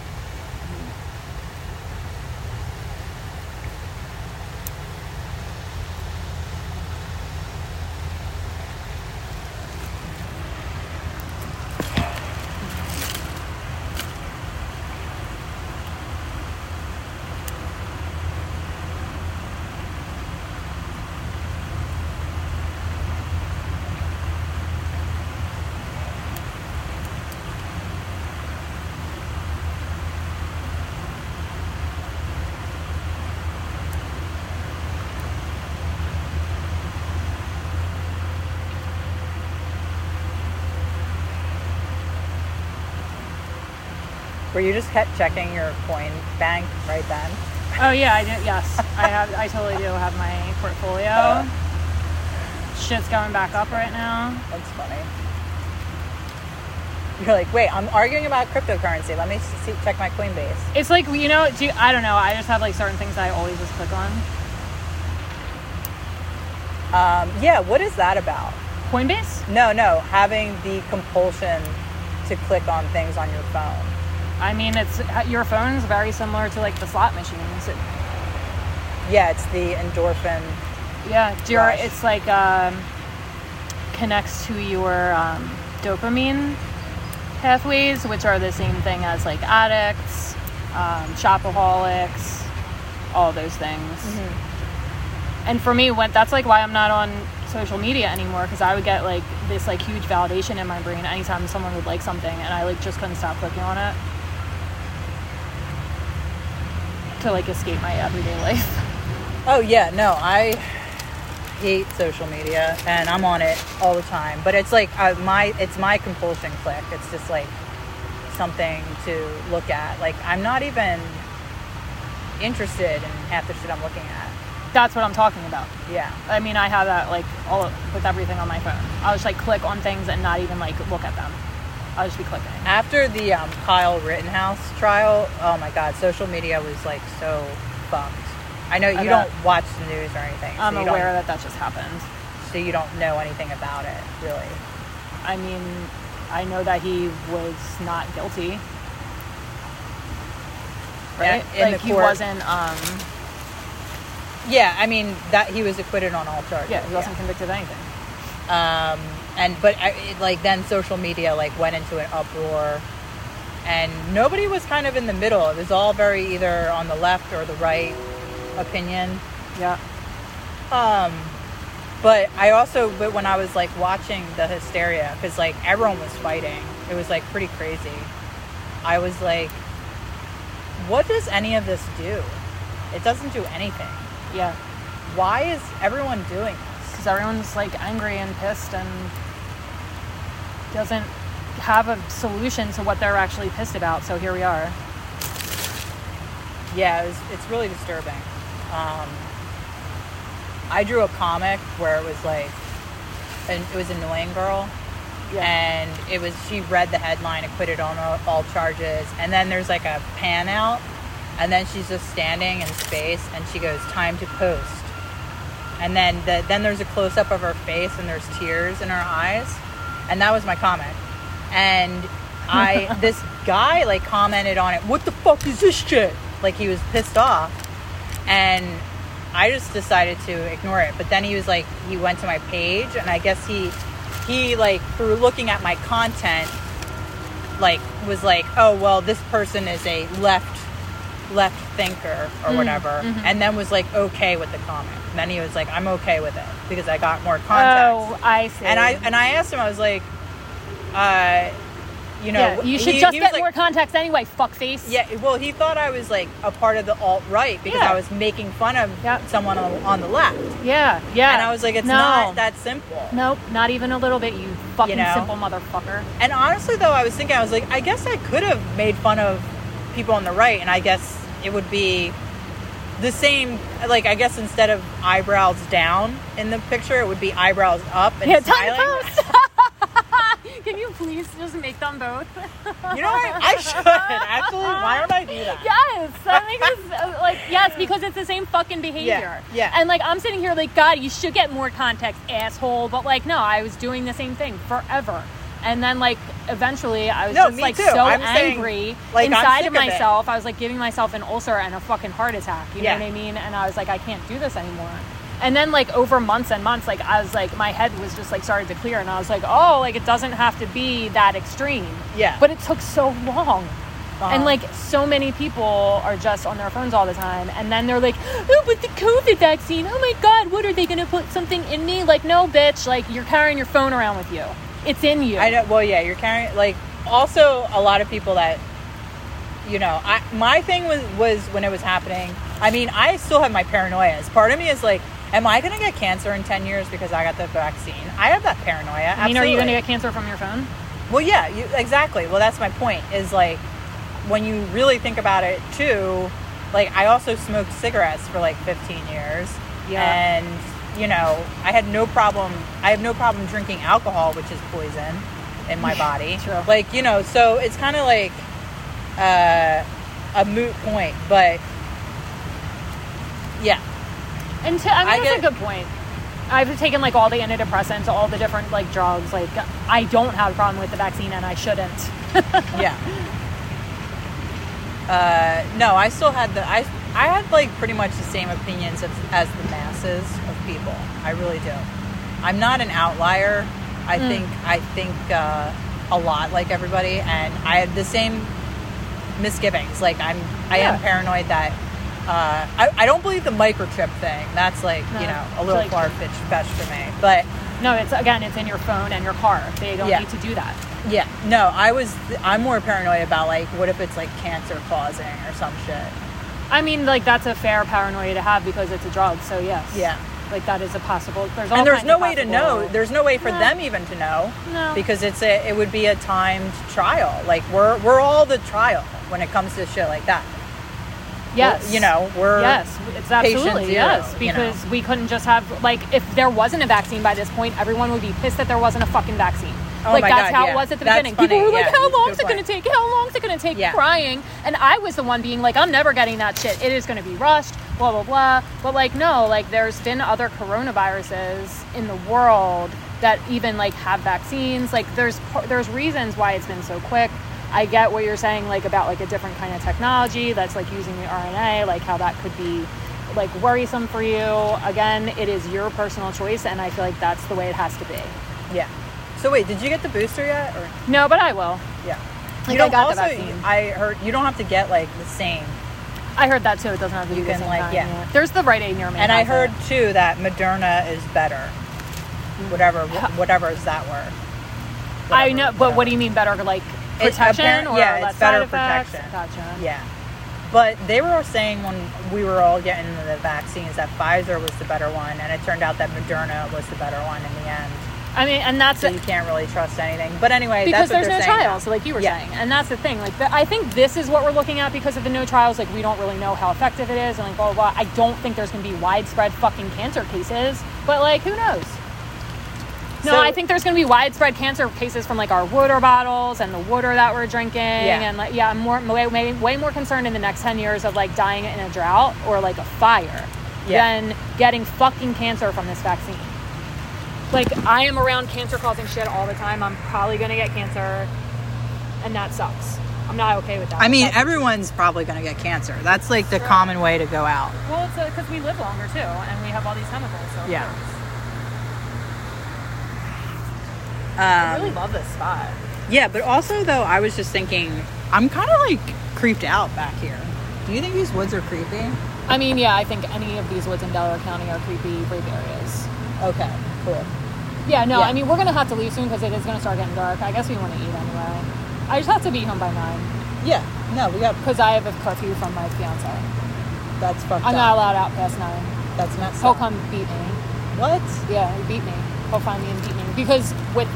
Were you just kept checking your coin bank right then? Oh yeah, I do. Yes, I have. I totally do have my portfolio. Uh, Shit's going back up right now. That's funny. You're like, wait, I'm arguing about cryptocurrency. Let me see, check my Coinbase. It's like, you know, do you, I don't know. I just have like certain things I always just click on. Um, yeah, what is that about? Coinbase? No, no, having the compulsion to click on things on your phone. I mean, it's your phone's very similar to, like, the slot machines. It, yeah, it's the endorphin. Yeah, your, it's, like, um, connects to your um, dopamine pathways, which are the same thing as, like, addicts, um, shopaholics, all those things. Mm-hmm. And for me, when, that's, like, why I'm not on social media anymore, because I would get, like, this, like, huge validation in my brain anytime someone would like something, and I, like, just couldn't stop clicking on it to, like, escape my everyday life. Oh yeah, no, I hate social media, and I'm on it all the time, but it's like uh, my it's my compulsion click. It's just like something to look at. Like, I'm not even interested in half the shit I'm looking at. That's what I'm talking about. Yeah. I mean, I have that, like, all with everything on my phone. I'll just, like, click on things and not even, like, look at them. I'll just be clicking. After the um, Kyle Rittenhouse trial, oh, my God, social media was, like, so fucked. I know you don't watch the news or anything. I'm so aware that that just happened. So you don't know anything about it, really. I mean, I know that he was not guilty. Right? Yeah, like, he wasn't... Um, Yeah, I mean, that he was acquitted on all charges. Yeah, he wasn't yeah. convicted of anything. Um, and but I, it, like then social media like went into an uproar, and nobody was kind of in the middle. It was all very either on the left or the right opinion. Yeah. Um, but I also but when I was like watching the hysteria, because like everyone was fighting, it was like pretty crazy. I was like, what does any of this do? It doesn't do anything. Yeah. Why is everyone doing this? Because everyone's, like, angry and pissed and doesn't have a solution to what they're actually pissed about. So here we are. Yeah, it was, it's really disturbing. Um, I drew a comic where it was, like, an, it was Annoying Girl. Yeah. And it was, she read the headline, acquitted on all charges. And then there's, like, a pan out. And then she's just standing in space, and she goes, "Time to post." And then the, then there's a close-up of her face, and there's tears in her eyes. And that was my comment. And I, this guy, like, commented on it, "What the fuck is this shit?" Like, he was pissed off. And I just decided to ignore it. But then he was like, he went to my page, and I guess he, he, like, through looking at my content, like, was like, "Oh, well, this person is a left... left thinker or whatever," mm-hmm. and then was like okay with the comment. And then he was like, "I'm okay with it because I got more context." Oh, I see. And I and I asked him, I was like, uh, you know, yeah, you should he, just he get like, more context anyway, fuckface. Yeah, well, he thought I was like a part of the alt right because yeah. I was making fun of yeah. someone on, on the left. Yeah, yeah. And I was like, it's no. not that simple. Nope, not even a little bit. You fucking you know? simple motherfucker. And honestly, though, I was thinking, I was like, I guess I could have made fun of people on the right, and I guess it would be the same. Like, I guess instead of eyebrows down in the picture, it would be eyebrows up and yeah, smiling. Can you please just make them both? You know what? I should actually. Why don't I do that? Yes, that makes like yes because it's the same fucking behavior. Yeah, yeah. And like I'm sitting here like, God, you should get more context, asshole. But like, no, I was doing the same thing forever. And then, like, eventually, I was no, just, like, too. so I'm angry saying, like, inside of myself. Of I was, like, giving myself an ulcer and a fucking heart attack. You yeah. know what I mean? And I was, like, I can't do this anymore. And then, like, over months and months, like, I was, like, my head was just, like, started to clear. And I was, like, oh, like, it doesn't have to be that extreme. Yeah. But it took so long. Uh-huh. And, like, so many people are just on their phones all the time. And then they're like, oh, but the COVID vaccine. Oh, my God. What, are they going to put something in me? Like, no, bitch. Like, you're carrying your phone around with you. It's in you. I know. Well, yeah, you're carrying. Like, also, a lot of people that, you know, I my thing was was when it was happening. I mean, I still have my paranoia. Part of me is like, am I going to get cancer in ten years because I got the vaccine? I have that paranoia. Absolutely. I mean, are you going to get cancer from your phone? Well, yeah, you, exactly. Well, that's my point. Is like, when you really think about it, too. Like, I also smoked cigarettes for like fifteen years. Yeah. And. You know, I had no problem. I have no problem drinking alcohol, which is poison in my body. True. Like, you know, so it's kind of like uh, a moot point. But yeah, and to, I mean, I that's get, a good point. I've taken like all the antidepressants, all the different like drugs. Like, I don't have a problem with the vaccine, and I shouldn't. yeah. Uh, no, I still had the I. I have, like, pretty much the same opinions as, as the masses of people. I really do. I'm not an outlier. I mm. think I think uh, a lot like everybody, and I have the same misgivings. Like, I'm, I yeah. am paranoid that uh, I, I don't believe the microchip thing. That's, like, no, you know, a little like, far-fetched fetch for me. But no, it's again, it's in your phone and your car. They don't yeah. need to do that. Yeah. No, I was. I'm more paranoid about, like, what if it's, like, cancer-causing or some shit. I mean, like, that's a fair paranoia to have because it's a drug, so yes. Yeah. Like, that is a possible... There's all and there's no way to know. There's no way for no. them even to know. No. Because it's a, it would be a timed trial. Like, we're we're all the trial when it comes to shit like that. Yes. Well, you know, we're yes, it's absolutely zero, yes, because you know? we couldn't just have, like, if there wasn't a vaccine by this point, everyone would be pissed that there wasn't a fucking vaccine. Oh like my that's God, how yeah. it was at the that's beginning. Funny. People were like, yeah, "How long is it going to take? How long is it going to take?" Yeah. Crying, and I was the one being like, "I'm never getting that shit. It is going to be rushed." Blah blah blah. But like, no, like there's been other coronaviruses in the world that even like have vaccines. Like there's there's reasons why it's been so quick. I get what you're saying, like about like a different kind of technology that's like using the R N A, like how that could be like worrisome for you. Again, it is your personal choice, and I feel like that's the way it has to be. Yeah. So wait, did you get the booster yet? Or? No, but I will. Yeah. Like you don't, I got also, the vaccine. I heard you don't have to get like the same. I heard that too. It doesn't have to you be the can, same like, time. Yeah. There's the Rite Aid near me. And I heard it. too that Moderna is better. Whatever, whatever is that word. Whatever, I know, but whatever. What do you mean better? Like protection apparent, or yeah, less it's better side effects? Protection. Gotcha. Yeah. But they were saying when we were all getting the vaccines that Pfizer was the better one, and it turned out that Moderna was the better one in the end. I mean, and that's... So you can't really trust anything. But anyway, because that's what they're saying. Because there's no trials, like you were yeah. saying. And that's the thing. Like, the, I think this is what we're looking at because of the no trials. Like, we don't really know how effective it is and, like, blah, blah, blah. I don't think there's going to be widespread fucking cancer cases. But, like, who knows? No, so, I think there's going to be widespread cancer cases from, like, our water bottles and the water that we're drinking. Yeah. And, like, yeah, I'm more, way, way, way more concerned in the next ten years of, like, dying in a drought or, like, a fire yeah. than getting fucking cancer from this vaccine. Like, I am around cancer-causing shit all the time. I'm probably going to get cancer, and that sucks. I'm not okay with that. I mean, that's everyone's true. Probably going to get cancer. That's, like, the sure. common way to go out. Well, it's because we live longer, too, and we have all these chemicals. So yeah. Um, I really love this spot. Yeah, but also, though, I was just thinking, I'm kind of, like, creeped out back here. Do you think these woods are creepy? I mean, yeah, I think any of these woods in Delaware County are creepy, creepy areas. Okay, cool. Yeah, no, yeah. I mean, we're going to have to leave soon because it is going to start getting dark. I guess we want to eat anyway. I just have to be home by nine. Yeah, no, we got... Because I have a curfew from my fiance. That's fucked I'm up. I'm not allowed out past nine. That's not so. He'll come beat me. What? Yeah, he beat me. He'll find me and beat me. Because with...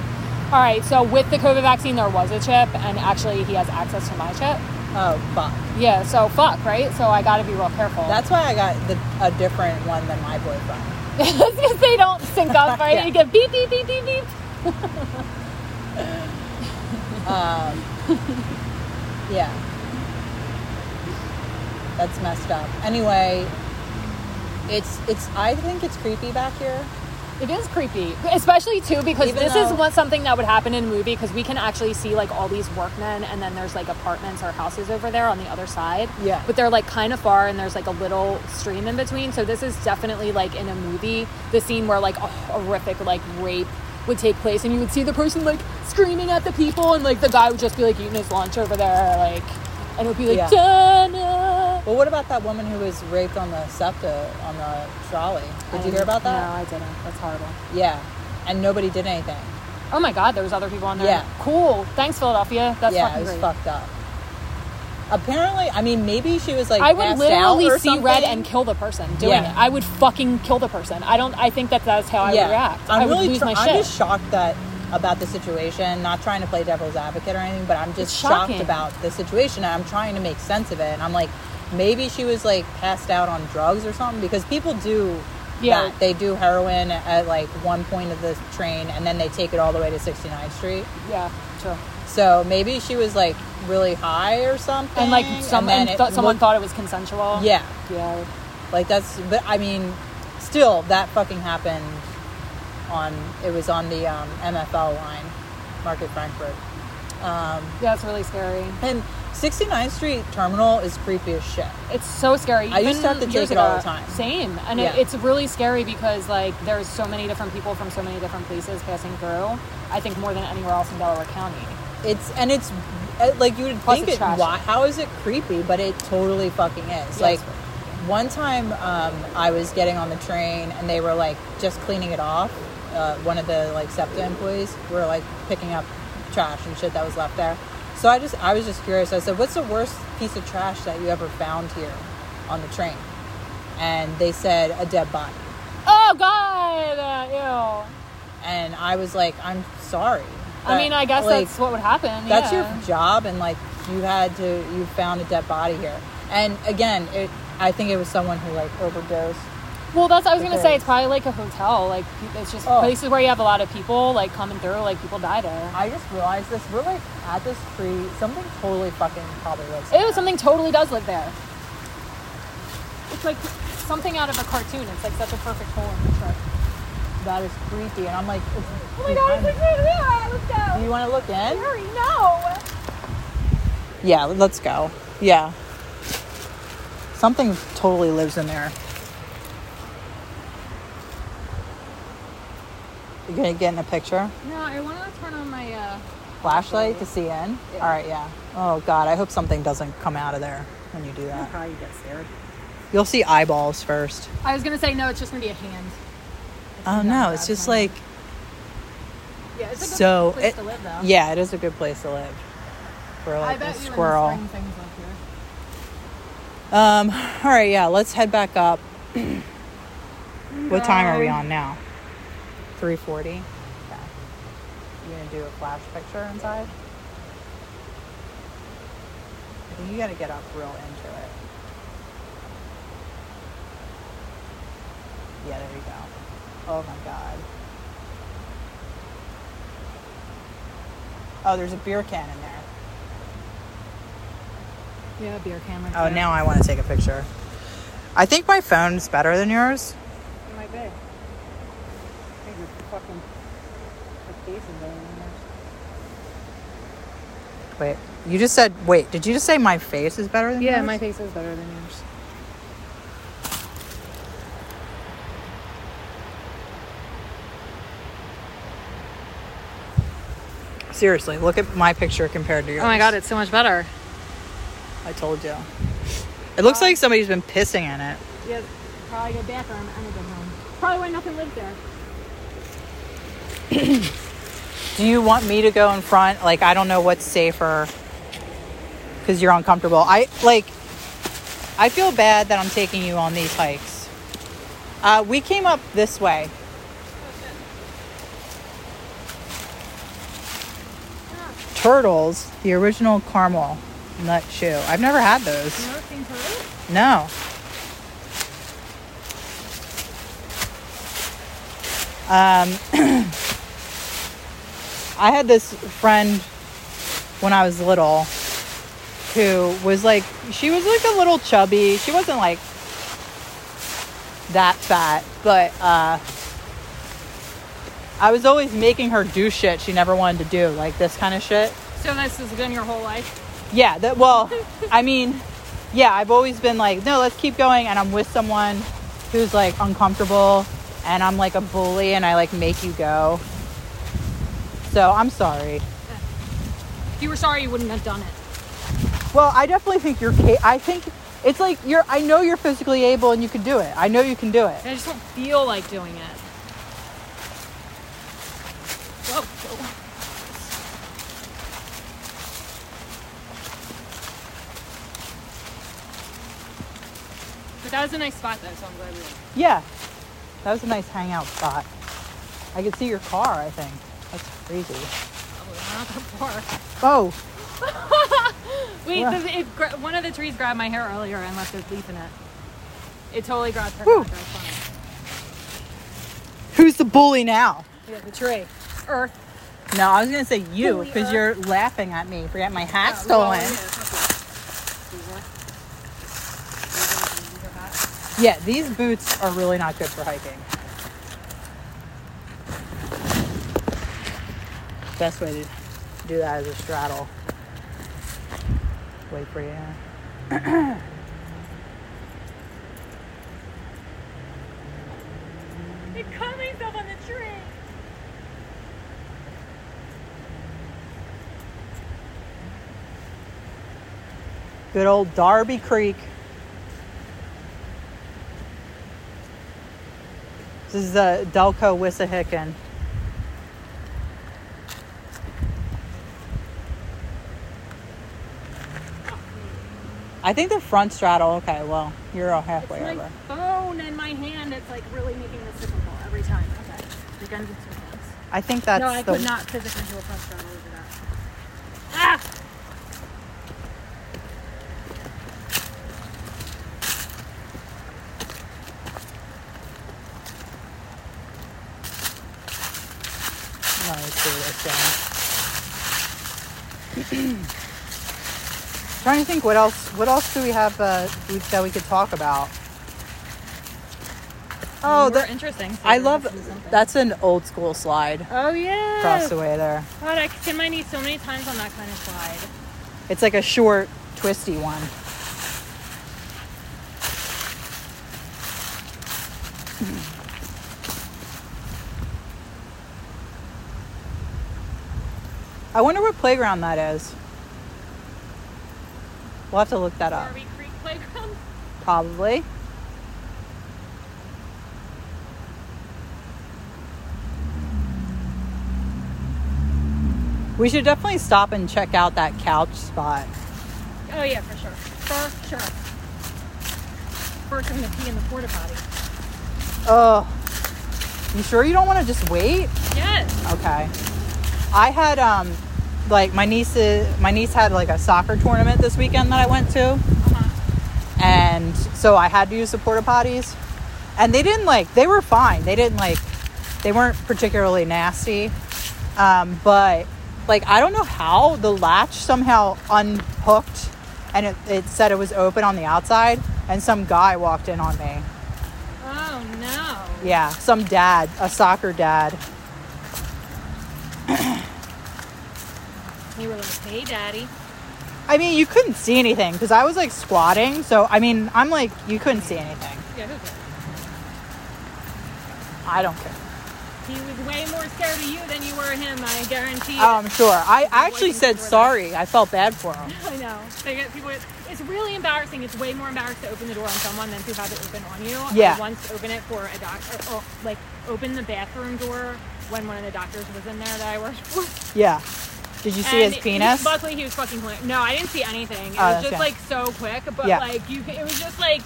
All right, so with the COVID vaccine, there was a chip, and actually he has access to my chip. Oh, fuck. Yeah, so fuck, right? So I got to be real careful. That's why I got the, a different one than my boyfriend. Because they don't sync up, right? Yeah. You get beep, beep, beep, beep, beep. um, yeah. That's messed up. Anyway, it's, it's, I think it's creepy back here. It is creepy. Especially, too, because Even this though, is what, something that would happen in a movie because we can actually see, like, all these workmen and then there's, like, apartments or houses over there on the other side. Yeah. But they're, like, kind of far and there's, like, a little stream in between. So this is definitely, like, in a movie, the scene where, like, a horrific, like, rape would take place. And you would see the person, like, screaming at the people and, like, the guy would just be, like, eating his lunch over there, like... And it would be like, yeah. Donna. Well, what about that woman who was raped on the SEPTA, on the trolley? Did I, you hear about that? No, I didn't. That's horrible. Yeah. And nobody did anything. Oh, my God. There was other people on there. Yeah. Cool. Thanks, Philadelphia. That's yeah, fucking great. Yeah, it was fucked up. Apparently, I mean, maybe she was like I would literally see red and kill the person doing yeah. it. I would fucking kill the person. I don't. I think that that's how yeah. I would react. I'm I would really lose tr- my shit. I'm just shocked that... about the situation, not trying to play devil's advocate or anything, but I'm just shocked about the situation and I'm trying to make sense of it. And I'm like, maybe she was like passed out on drugs or something because people do yeah. that. They do heroin at like one point of the train and then they take it all the way to sixty-ninth Street. Yeah, true. So maybe she was like really high or something. And like some, and and th- someone looked, thought it was consensual. Yeah. Yeah. Like that's, but I mean, still that fucking happened. On it was on the um, M F L line, Market Frankfurt. Um, yeah, it's really scary. And sixty-ninth Street Terminal is creepy as shit. It's so scary. Even I used to have to take it all the time. Same, and yeah. it, it's really scary because like there's so many different people from so many different places passing through. I think more than anywhere else in Delaware County. It's and it's like you would Plus think it. Why, how is it creepy? But it totally fucking is. Yes. Like. One time um, I was getting on the train and they were like just cleaning it off. Uh, one of the like SEPTA employees were like picking up trash and shit that was left there. So I just I was just curious. I said, "What's the worst piece of trash that you ever found here on the train?" And they said a dead body. Oh God! Uh, ew. And I was like, "I'm sorry." But, I mean, I guess like, that's what would happen. That's yeah. your job, and like you had to you found a dead body here. And again, it, I think it was someone who like overdosed. Well, that's I was gonna say. It's probably like a hotel. Like it's just oh. places where you have a lot of people like coming through. Like people die there. I just realized this. We're like at this tree. Something totally fucking probably lives there. Ew, something totally does live there. It's like something out of a cartoon. It's like such a perfect hole in the truck. That is creepy, and I'm like, it's, oh my god, it's like right here. Let's go. Do you want to look in? Sorry, no. Yeah, let's go. Yeah. Something totally lives in there. You gonna get in a picture? No, I want to turn on my uh, flashlight to see in. Yeah. All right, yeah. Oh god, I hope something doesn't come out of there when you do that. You'll probably get scared. You'll see eyeballs first. I was gonna say no. It's just gonna be a hand. Oh no, it's just like, yeah, it's a good so place it, to live, though. Yeah, it is a good place to live. For like I bet a squirrel. Even the spring things up here. Um, all right, yeah, let's head back up. No. What time are we on now? three forty. Okay. You gonna do a flash picture inside? I think you gotta get up real into it. Yeah, there you go. Oh my god. Oh, there's a beer can in there. Yeah, a beer can right there. Oh, now I want to take a picture. I think my phone's better than yours. It might be. I think your fucking the case is better than yours. Wait, you just said, wait, did you just say my face is better than yeah, yours? Yeah, my face is better than yours. Seriously, look at my picture compared to yours. Oh my god, it's so much better. I told you. It looks uh, like somebody's been pissing in it. Yeah, probably a bathroom and a good home. Probably why nothing lived there. Do you want me to go in front? Like, I don't know what's safer because you're uncomfortable. I, like, I feel bad that I'm taking you on these hikes. Uh, we came up this way. Turtles, the original caramel nut chew. I've never had those. You never seen turtles? No. Um, I had this friend when I was little who was like, she was like a little chubby. She wasn't like that fat, but uh, I was always making her do shit she never wanted to do, like this kind of shit. So this has been your whole life? Yeah. That, well, I mean, yeah, I've always been like, no, let's keep going. And I'm with someone who's like uncomfortable and I'm like a bully and I like make you go. So I'm sorry. If you were sorry, you wouldn't have done it. Well, I definitely think you're, ca- I think it's like you're, I know you're physically able and you can do it. I know you can do it. And I just don't feel like doing it. Whoa. But that was a nice spot, though, so I'm glad we were. Yeah. That was a nice hangout spot. I could see your car, I think. That's crazy. Oh, not that far. Oh. Wait, yeah. the, it, gra- one of the trees grabbed my hair earlier and left its leaf in it. It totally grabbed her. Who's the bully now? Yeah, the tree. Earth. No, I was gonna say you because you're laughing at me for getting my hat yeah, stolen. Well, yeah, these boots are really not good for hiking. Best way to do that is a straddle. Wait for you. It caught myself on the tree. Good old Darby Creek. This is the Delco Wissahickon. I think the front straddle. Okay, well, you're all halfway it's over. My phone in my hand. It's like really making this difficult every time. Okay, you got to do two hands. I think that's. No, I the... could not physically do a front straddle over that. Ah. Fishtown. Trying to think what else. What else do we have uh, that we could talk about? Oh, that's interesting. So I love that's an old school slide. Oh yeah, across the way there. God, I can my knee so many times on that kind of slide. It's like a short, twisty one. I wonder what playground that is. We'll have to look that up. Darby Creek playground? Probably. We should definitely stop and check out that couch spot. Oh yeah, for sure. For sure. First I'm gonna pee in the porta potty. Oh. You sure you don't wanna just wait? Yes. Okay. I had um like my niece my niece had like a soccer tournament this weekend that I went to. Uh-huh. And so I had to use the porta potties. And they didn't like they were fine. They didn't like they weren't particularly nasty. Um, but Like, I don't know how the latch somehow unhooked and it, it said it was open on the outside and some guy walked in on me. Oh, no. Yeah, some dad, a soccer dad. You were like, hey, daddy. I mean, you couldn't see anything because I was, like, squatting. So, I mean, I'm like, you couldn't see anything. Yeah, who cares? I don't care. He was way more scared of you than you were him, I guarantee you. Oh, I'm sure. I actually said sorry. That. I felt bad for him. I know. They get people, it's really embarrassing. It's way more embarrassing to open the door on someone than to have it open on you. Yeah. I once opened it for a doctor, or, or, like, open the bathroom door when one of the doctors was in there that I worked for. Yeah. Did you see and his penis? He, luckily, he was fucking hilarious. No, I didn't see anything. It oh, was just, good. like, so quick. But, yeah. like, you, it was just, like...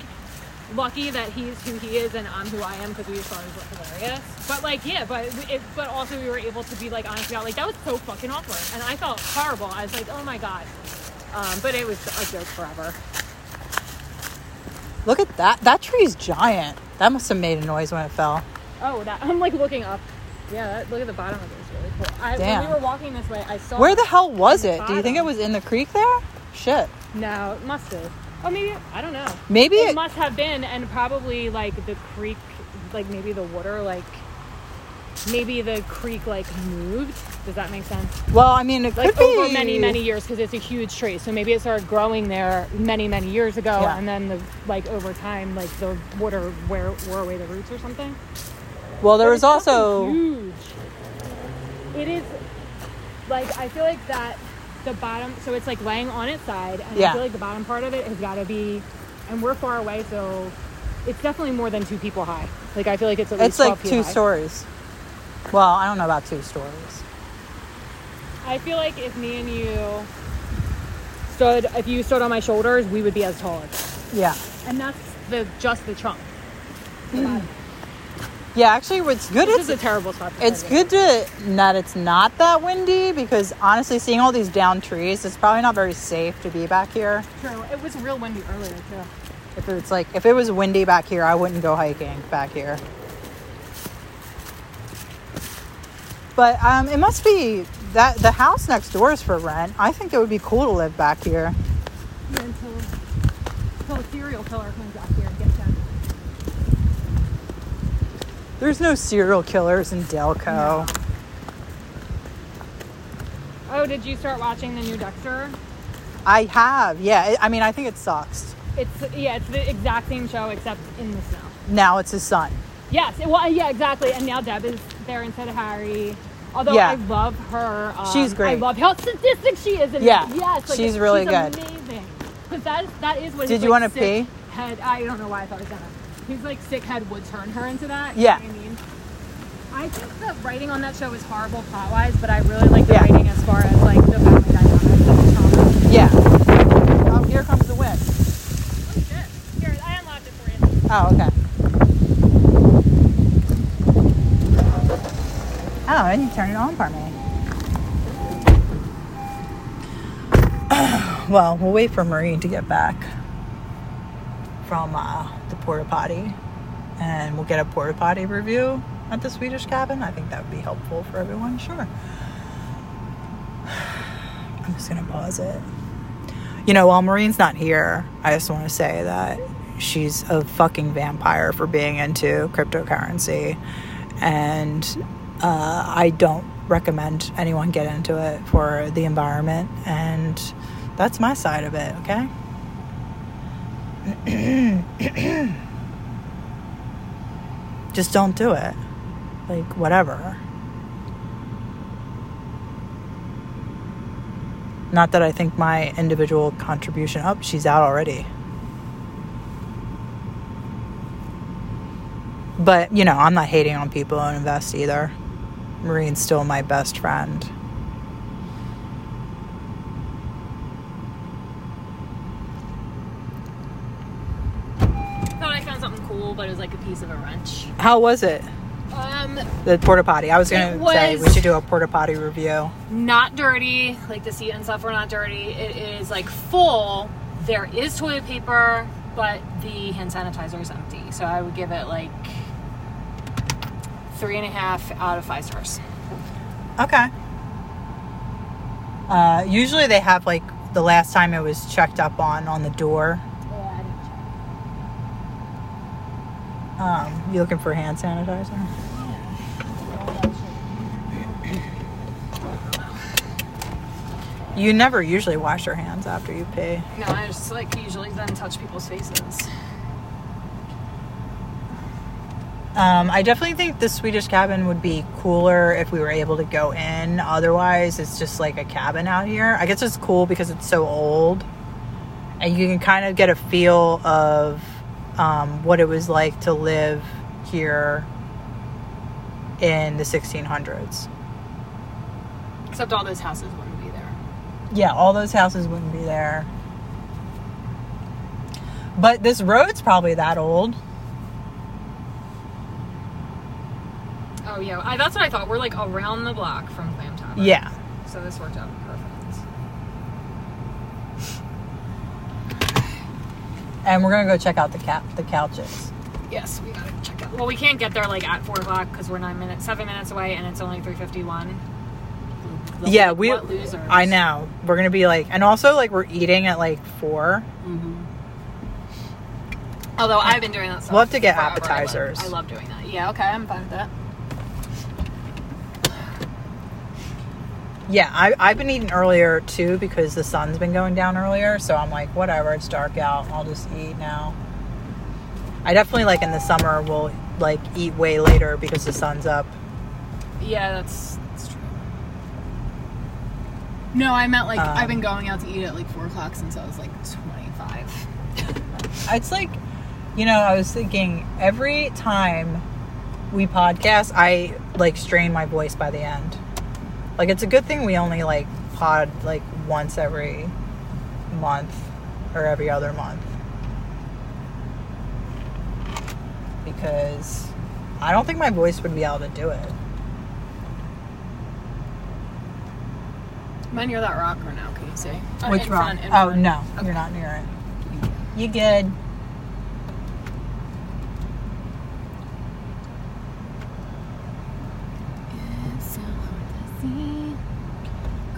lucky that he's who he is and I'm who I am because we just thought it was hilarious. But like, yeah, but it, but also we were able to be like honest about like that was so fucking awkward and I felt horrible. I was like, oh my god. Um, but it was a joke forever. Look at that! That tree's giant. That must have made a noise when it fell. Oh, that I'm like looking up. Yeah, that, look at the bottom of it. It's really cool. I, Damn. When we were walking this way, I saw. Where the hell was it? Do you think it was in the creek there? Shit. No, it must have. Oh, maybe, I don't know. Maybe it, it must have been, and probably, like, the creek, like, maybe the water, like, maybe the creek, like, moved. Does that make sense? Well, I mean, it like, could over be. Over many, many years, because it's a huge tree. So maybe it started growing there many, many years ago, yeah. and then, the like, over time, like, the water wore, wore away the roots or something. Well, there but was also... huge. It is, like, I feel like that... the bottom, so it's like laying on its side, and yeah. I feel like the bottom part of it has got to be, and we're far away, so it's definitely more than two people high. Like I feel like it's at least twelve feet high. It's like two stories. Well, I don't know about two stories. I feel like if me and you stood, if you stood on my shoulders, we would be as tall as you. Yeah. And that's the just the trunk. Mm. Yeah, actually, what's good this is a terrible spot. It's good to that it's not that windy because honestly, seeing all these downed trees, it's probably not very safe to be back here. True, it was real windy earlier too. If it's like if it was windy back here, I wouldn't go hiking back here. But um, it must be that the house next door is for rent. I think it would be cool to live back here. Yeah, until until a serial killer comes back here and gets them. There's no serial killers in Delco. No. Oh, did you start watching the new Dexter? I have, yeah. I mean, I think it sucks. It's yeah, it's the exact same show except in the snow. Now it's his son. Yes, well, yeah, exactly. And now Deb is there instead of Harry. Although yeah. I love her. Um, she's great. I love how sadistic she is. In yeah, yes, like, she's really she's good. Amazing. Because that is that is what. Did his, you like, want to pee? Head, I don't know why I thought it was gonna. His, like, sick head would turn her into that. You yeah. know what I mean? I think the writing on that show is horrible plot-wise, but I really like the yeah. writing as far as, like, the family dynamics and the trauma. Yeah. Um, here comes the wind. Oh, shit. Here, I unlocked it for you. Oh, okay. Oh, and you turn it on for me. Well, we'll wait for Marie to get back from, uh... porta potty, and we'll get a porta potty review at the Swedish Cabin. I think that would be helpful for everyone. Sure. I'm just going to pause it. You know, while Maureen's not here, I just want to say that she's a fucking vampire for being into cryptocurrency. And uh, I don't recommend anyone get into it for the environment. And that's my side of it, okay? Just don't do it. Like, whatever. Not that I think my individual contribution... Oh, she's out already. But, you know, I'm not hating on people who invest either. Maureen's still my best friend. I thought I found something cool, but it was like a piece of a wrench. How was it? Um, the porta potty. I was going to say we should do a porta potty review. Not dirty, like the seat and stuff were not dirty. It is like full. There is toilet paper, but the hand sanitizer is empty. So I would give it like three and a half out of five stars. Okay. Uh, usually they have like the last time it was checked up on on the door. Um, you looking for hand sanitizer? You never usually wash your hands after you pee. No, I just like usually then touch people's faces. Um, I definitely think the Swedish cabin would be cooler if we were able to go in. Otherwise, it's just like a cabin out here. I guess it's cool because it's so old. And you can kind of get a feel of... Um, what it was like to live here in the sixteen hundreds. Except all those houses wouldn't be there. Yeah, all those houses wouldn't be there. But this road's probably that old. Oh, yeah. I, that's what I thought. We're, like, around the block from Clam Tavern. Yeah. So this worked out perfect. And we're going to go check out the cap, the couches. Yes, we got to check out. Well, we can't get there, like, at four o'clock because we're nine minutes, seven minutes away, and it's only three fifty-one. The, yeah, we... What losers. I know. We're going to be, like... And also, like, we're eating at, like, four. Mm-hmm. Although, I've been doing that stuff. Love to get forever. Appetizers. I love, I love doing that. Yeah, okay, I'm fine with that. Yeah, I, I've been eating earlier, too, because the sun's been going down earlier. So I'm like, whatever, it's dark out. I'll just eat now. I definitely, like, in the summer, will, like, eat way later because the sun's up. Yeah, that's, that's true. No, I meant, like, um, I've been going out to eat at, like, four o'clock since I was, like, twenty-five. It's like, you know, I was thinking every time we podcast, I, like, strain my voice by the end. Like, it's a good thing we only, like, pod, like, once every month or every other month. Because I don't think my voice would be able to do it. Am I near that rock or no? Can you see? Oh, Which rock? Front, oh, front. No. Okay. You're not near it. You good.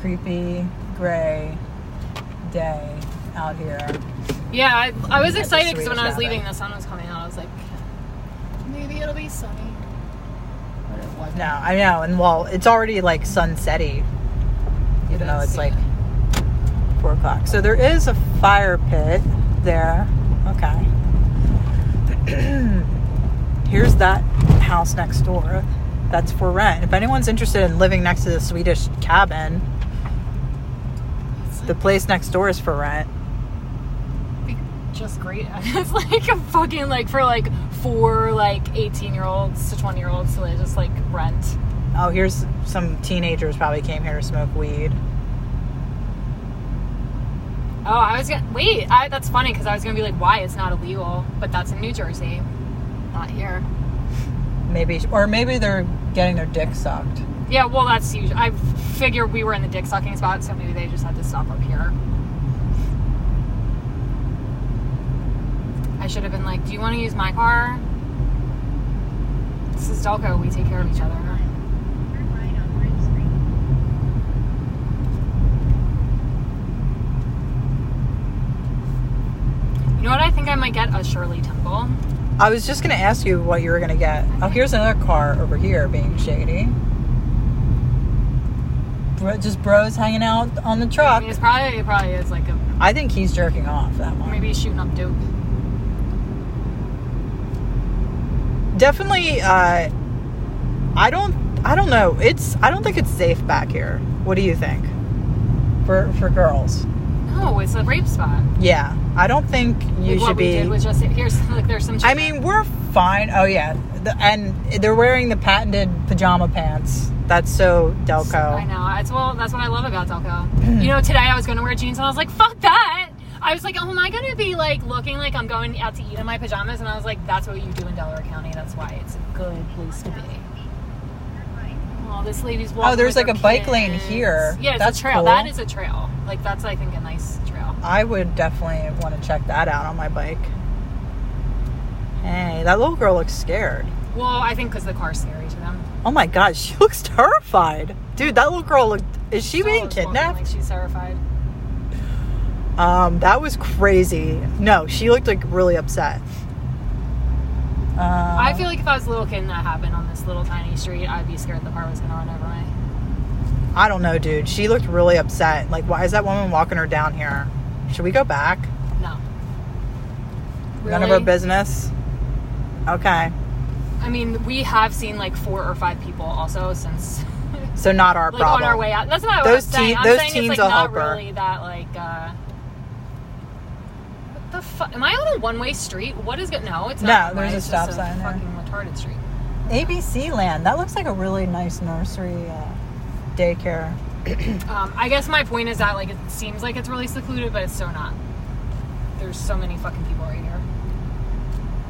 Creepy gray day out here. Yeah, I, I was excited because when I was leaving, the sun was coming out. I was like, maybe it'll be sunny. But it wasn't. No, I know, and well, it's already like sunsetty, even though it's like four o'clock. So there is a fire pit there. Okay. Here's that house next door. That's for rent. If anyone's interested in living next to the Swedish cabin, the place next door is for rent. Just great. It's like a fucking like for like four like eighteen year olds to twenty year olds, so they just like rent. Oh, here's some teenagers probably came here to smoke weed. Oh, I was gonna wait. I, that's funny because I was gonna be like, why it's not illegal, but that's in New Jersey, not here. Maybe or maybe they're getting their dick sucked. Yeah, well, that's usual. I figured we were in the dick sucking spot, so maybe they just had to stop up here. I should have been like, "Do you want to use my car? This is Delco. We take care of each other." think I might get a Shirley Temple. I was just going to ask you what you were going to get. Oh, here's another car over here being shady. Bro, just bros hanging out on the truck. I mean, it's probably, it probably is like a... I think he's jerking off, that one. Maybe he's shooting up dope. Definitely, uh... I don't... I don't know. It's... I don't think it's safe back here. What do you think? For for girls. No, it's a rape spot. Yeah. I don't think you like should what be... What we did was just... Here's... Like, there's some... I mean, we're fine. Oh, yeah. The, and they're wearing the patented pajama pants. That's so Delco. I know. It's, well, that's what I love about Delco. You know, today I was going to wear jeans and I was like, fuck that. I was like, oh, am I going to be, like, looking like I'm going out to eat in my pajamas? And I was like, that's what you do in Delaware County. That's why it's a good place to be. Oh, this lady's walking. Oh, there's like a kids. Bike lane here. Yeah, it's that's a trail. Cool. That is a trail. Like, that's, I think, a nice trail. I would definitely want to check that out on my bike. Hey, that little girl looks scared. Well, I think because the car's scary to them. Oh my God, she looks terrified. Dude, that little girl looked... Is she, she being kidnapped? Like she's terrified. Um, that was crazy. No, she looked like really upset. Uh, I feel like if I was a little kid and that happened on this little tiny street, I'd be scared the car was going to run over me. I don't know, dude. She looked really upset. Like, why is that woman walking her down here? Should we go back? No. Really? None of her business? Okay. I mean, we have seen like four or five people also since. So not our like problem. On our way out. That's not those what I'm teen, saying. I'm those saying teens it's like not really her. That like. Uh, what the fuck? Am I on a one-way street? What is good? No, it's not. No, there's a stop sign there. Fucking retarded street. A B C Land. That looks like a really nice nursery, uh, daycare. um, I guess my point is that like it seems like it's really secluded, but it's so not. There's so many fucking people right here.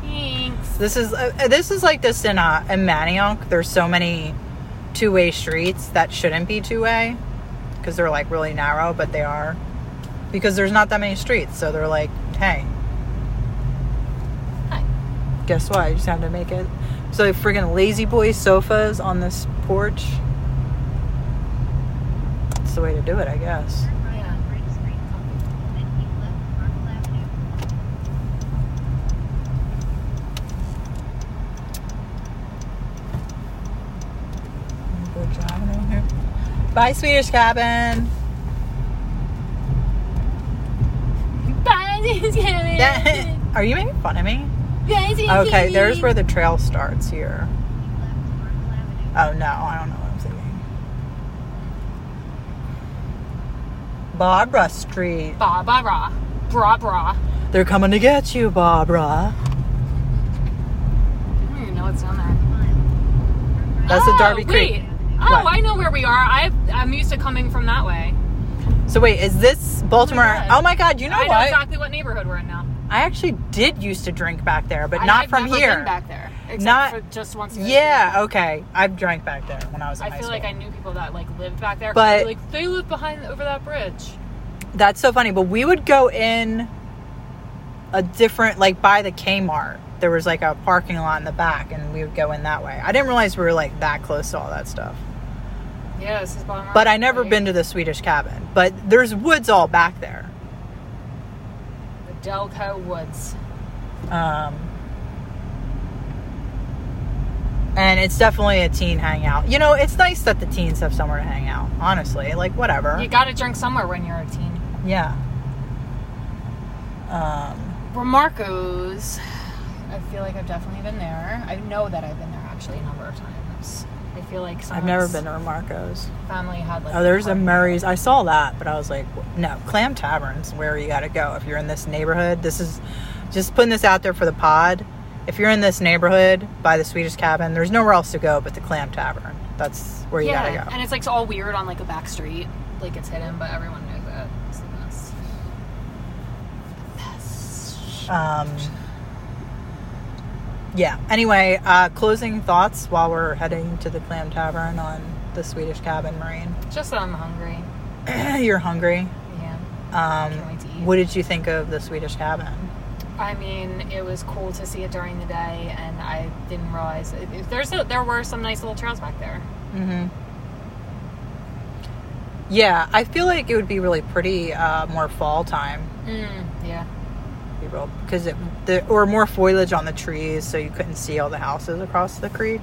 Thanks. This is uh, this is like this in uh, in Manayunk. There's so many two-way streets that shouldn't be two-way because they're like really narrow, but they are because there's not that many streets. So they're like, hey, hi. Guess what? I just have to make it. So like, friggin' lazy boy sofas on this porch. It's the way to do it, I guess. Bye, Swedish Cabin. Bye, Swedish Cabin. Yeah. Are you making fun of me? Okay, there's where the trail starts here. Oh, no, I don't know what I'm thinking. Barbara Street. Barbara. Bra, bra. They're coming to get you, Barbara. I don't even know what's down there. That's oh, the Darby Creek. Wait. Oh, what? I know where we are. I've, I'm used to coming from that way. So wait, is this Baltimore? Oh my God, oh my God you know I what? I know exactly what neighborhood we're in now. I actually did used to drink back there, but I, not I've from never here. Been back there, except not for just once. Yeah, year. Okay. I've drank back there when I was. In I high feel school. Like I knew people that like lived back there, but like they lived behind over that bridge. That's so funny. But we would go in a different, like by the Kmart. There was like a parking lot in the back, and we would go in that way. I didn't realize we were like that close to all that stuff. Yeah, this is Bon Mar. But I never right? been to the Swedish Cabin. But there's woods all back there. The Delco Woods. Um, and it's definitely a teen hangout. You know, it's nice that the teens have somewhere to hang out. Honestly, like whatever. You got to drink somewhere when you're a teen. Yeah. Um, Remarco's. I feel like I've definitely been there. I know that I've been there actually a number of times. I feel like I've never been to Remarco's. Family had like. Oh, there's a Murray's. I saw that, but I was like, no, Clam Tavern's where you got to go if you're in this neighborhood. This is just putting this out there for the pod. If you're in this neighborhood by the Swedish Cabin, there's nowhere else to go but the Clam Tavern. That's where you yeah, gotta go. And it's like all weird on like a back street, like it's hidden, but everyone knows it. It's the best. The best. Um. Yeah. Anyway, uh, closing thoughts while we're heading to the Clam Tavern on the Swedish Cabin Marine. Just that I'm hungry. You're hungry? Yeah. Um, can't wait to eat. What did you think of the Swedish Cabin? I mean, it was cool to see it during the day, and I didn't realize it, it, there's a, there were some nice little trails back there. Mm-hmm. Yeah, I feel like it would be really pretty uh, more fall time. Mm, yeah. be real, because it there were more foliage on the trees, so you couldn't see all the houses across the creek.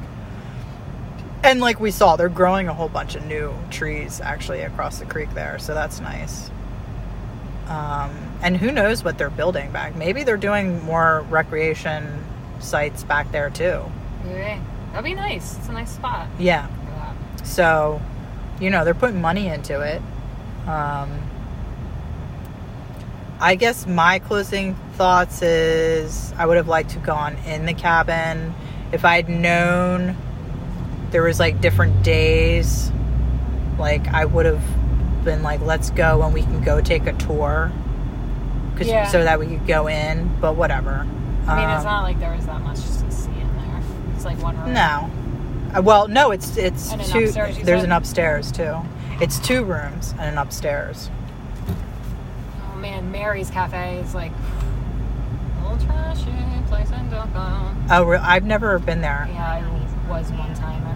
And like we saw, they're growing a whole bunch of new trees actually across the creek there, so that's nice. Um, and who knows what they're building back. Maybe they're doing more recreation sites back there too. Yeah, that'd be nice. It's a nice spot. Yeah. So, you know, they're putting money into it. Um, I guess my closing thoughts is I would have liked to have gone in the cabin. If I'd known there was like different days, like I would have been like, let's go and we can go take a tour. Cause, yeah. So that we could go in, but whatever. I mean, um, it's not like there was that much to see in there. It's like one room. No. Well, no, it's it's two. Upstairs, there's said? an upstairs too. It's two rooms and an upstairs. Oh man, Mary's Cafe is like old trashy place in Delco. Oh, I've never been there. Yeah, I was one time, or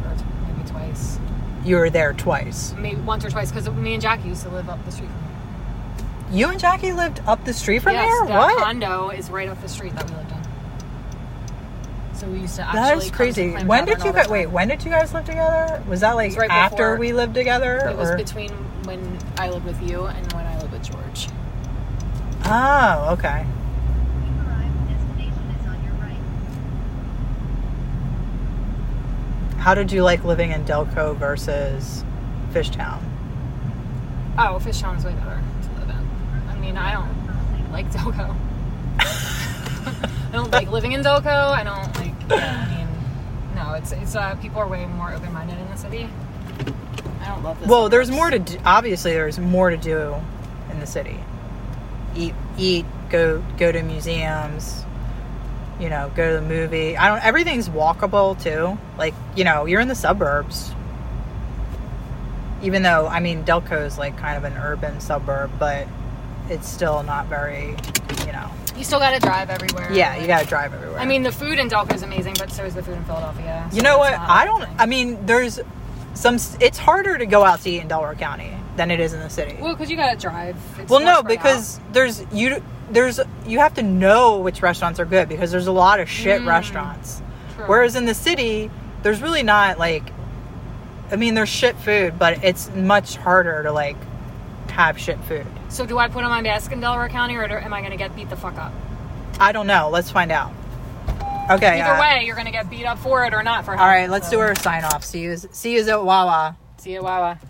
maybe twice. You were there twice. Maybe once or twice, because me and Jackie used to live up the street from here. You and Jackie lived up the street from yes, here? That what? Condo is right up the street that we lived in. So we used to actually that is crazy. When did you guys wait? When did you guys live together? Was that like was right after we lived together? It or? was between when I lived with you and when I lived with George. Oh, okay. When you arrive, destination is on your right. How did you like living in Delco versus Fishtown? Oh, Fishtown is way better to live in. I mean, I don't like Delco. I don't like living in Delco. I don't like. Yeah, I mean, no, it's it's uh, people are way more open-minded in the city. I don't love this. Well, there's more to do, obviously there's more to do in the city. Eat, eat, go, go to museums. You know, go to the movie. I don't. Everything's walkable too. Like you know, you're in the suburbs. Even though I mean, Delco is like kind of an urban suburb, but it's still not very, you know. You still gotta drive everywhere. Yeah, you gotta drive everywhere. I mean, the food in Delco is amazing, but so is the food in Philadelphia. So you know what? I don't. I mean, there's some. It's harder to go out to eat in Delaware County than it is in the city. Well, because you gotta drive. It's well, no, because out. there's you. There's you have to know which restaurants are good because there's a lot of shit mm, restaurants. True. Whereas in the city, there's really not like. I mean, there's shit food, but it's much harder to like have shit food. So do I put on my mask in Delaware County, or am I going to get beat the fuck up? I don't know. Let's find out. Okay. Either uh, way, you're going to get beat up for it or not for help. All right. Let's so. do our sign off. See you. See you at Wawa. See you at Wawa.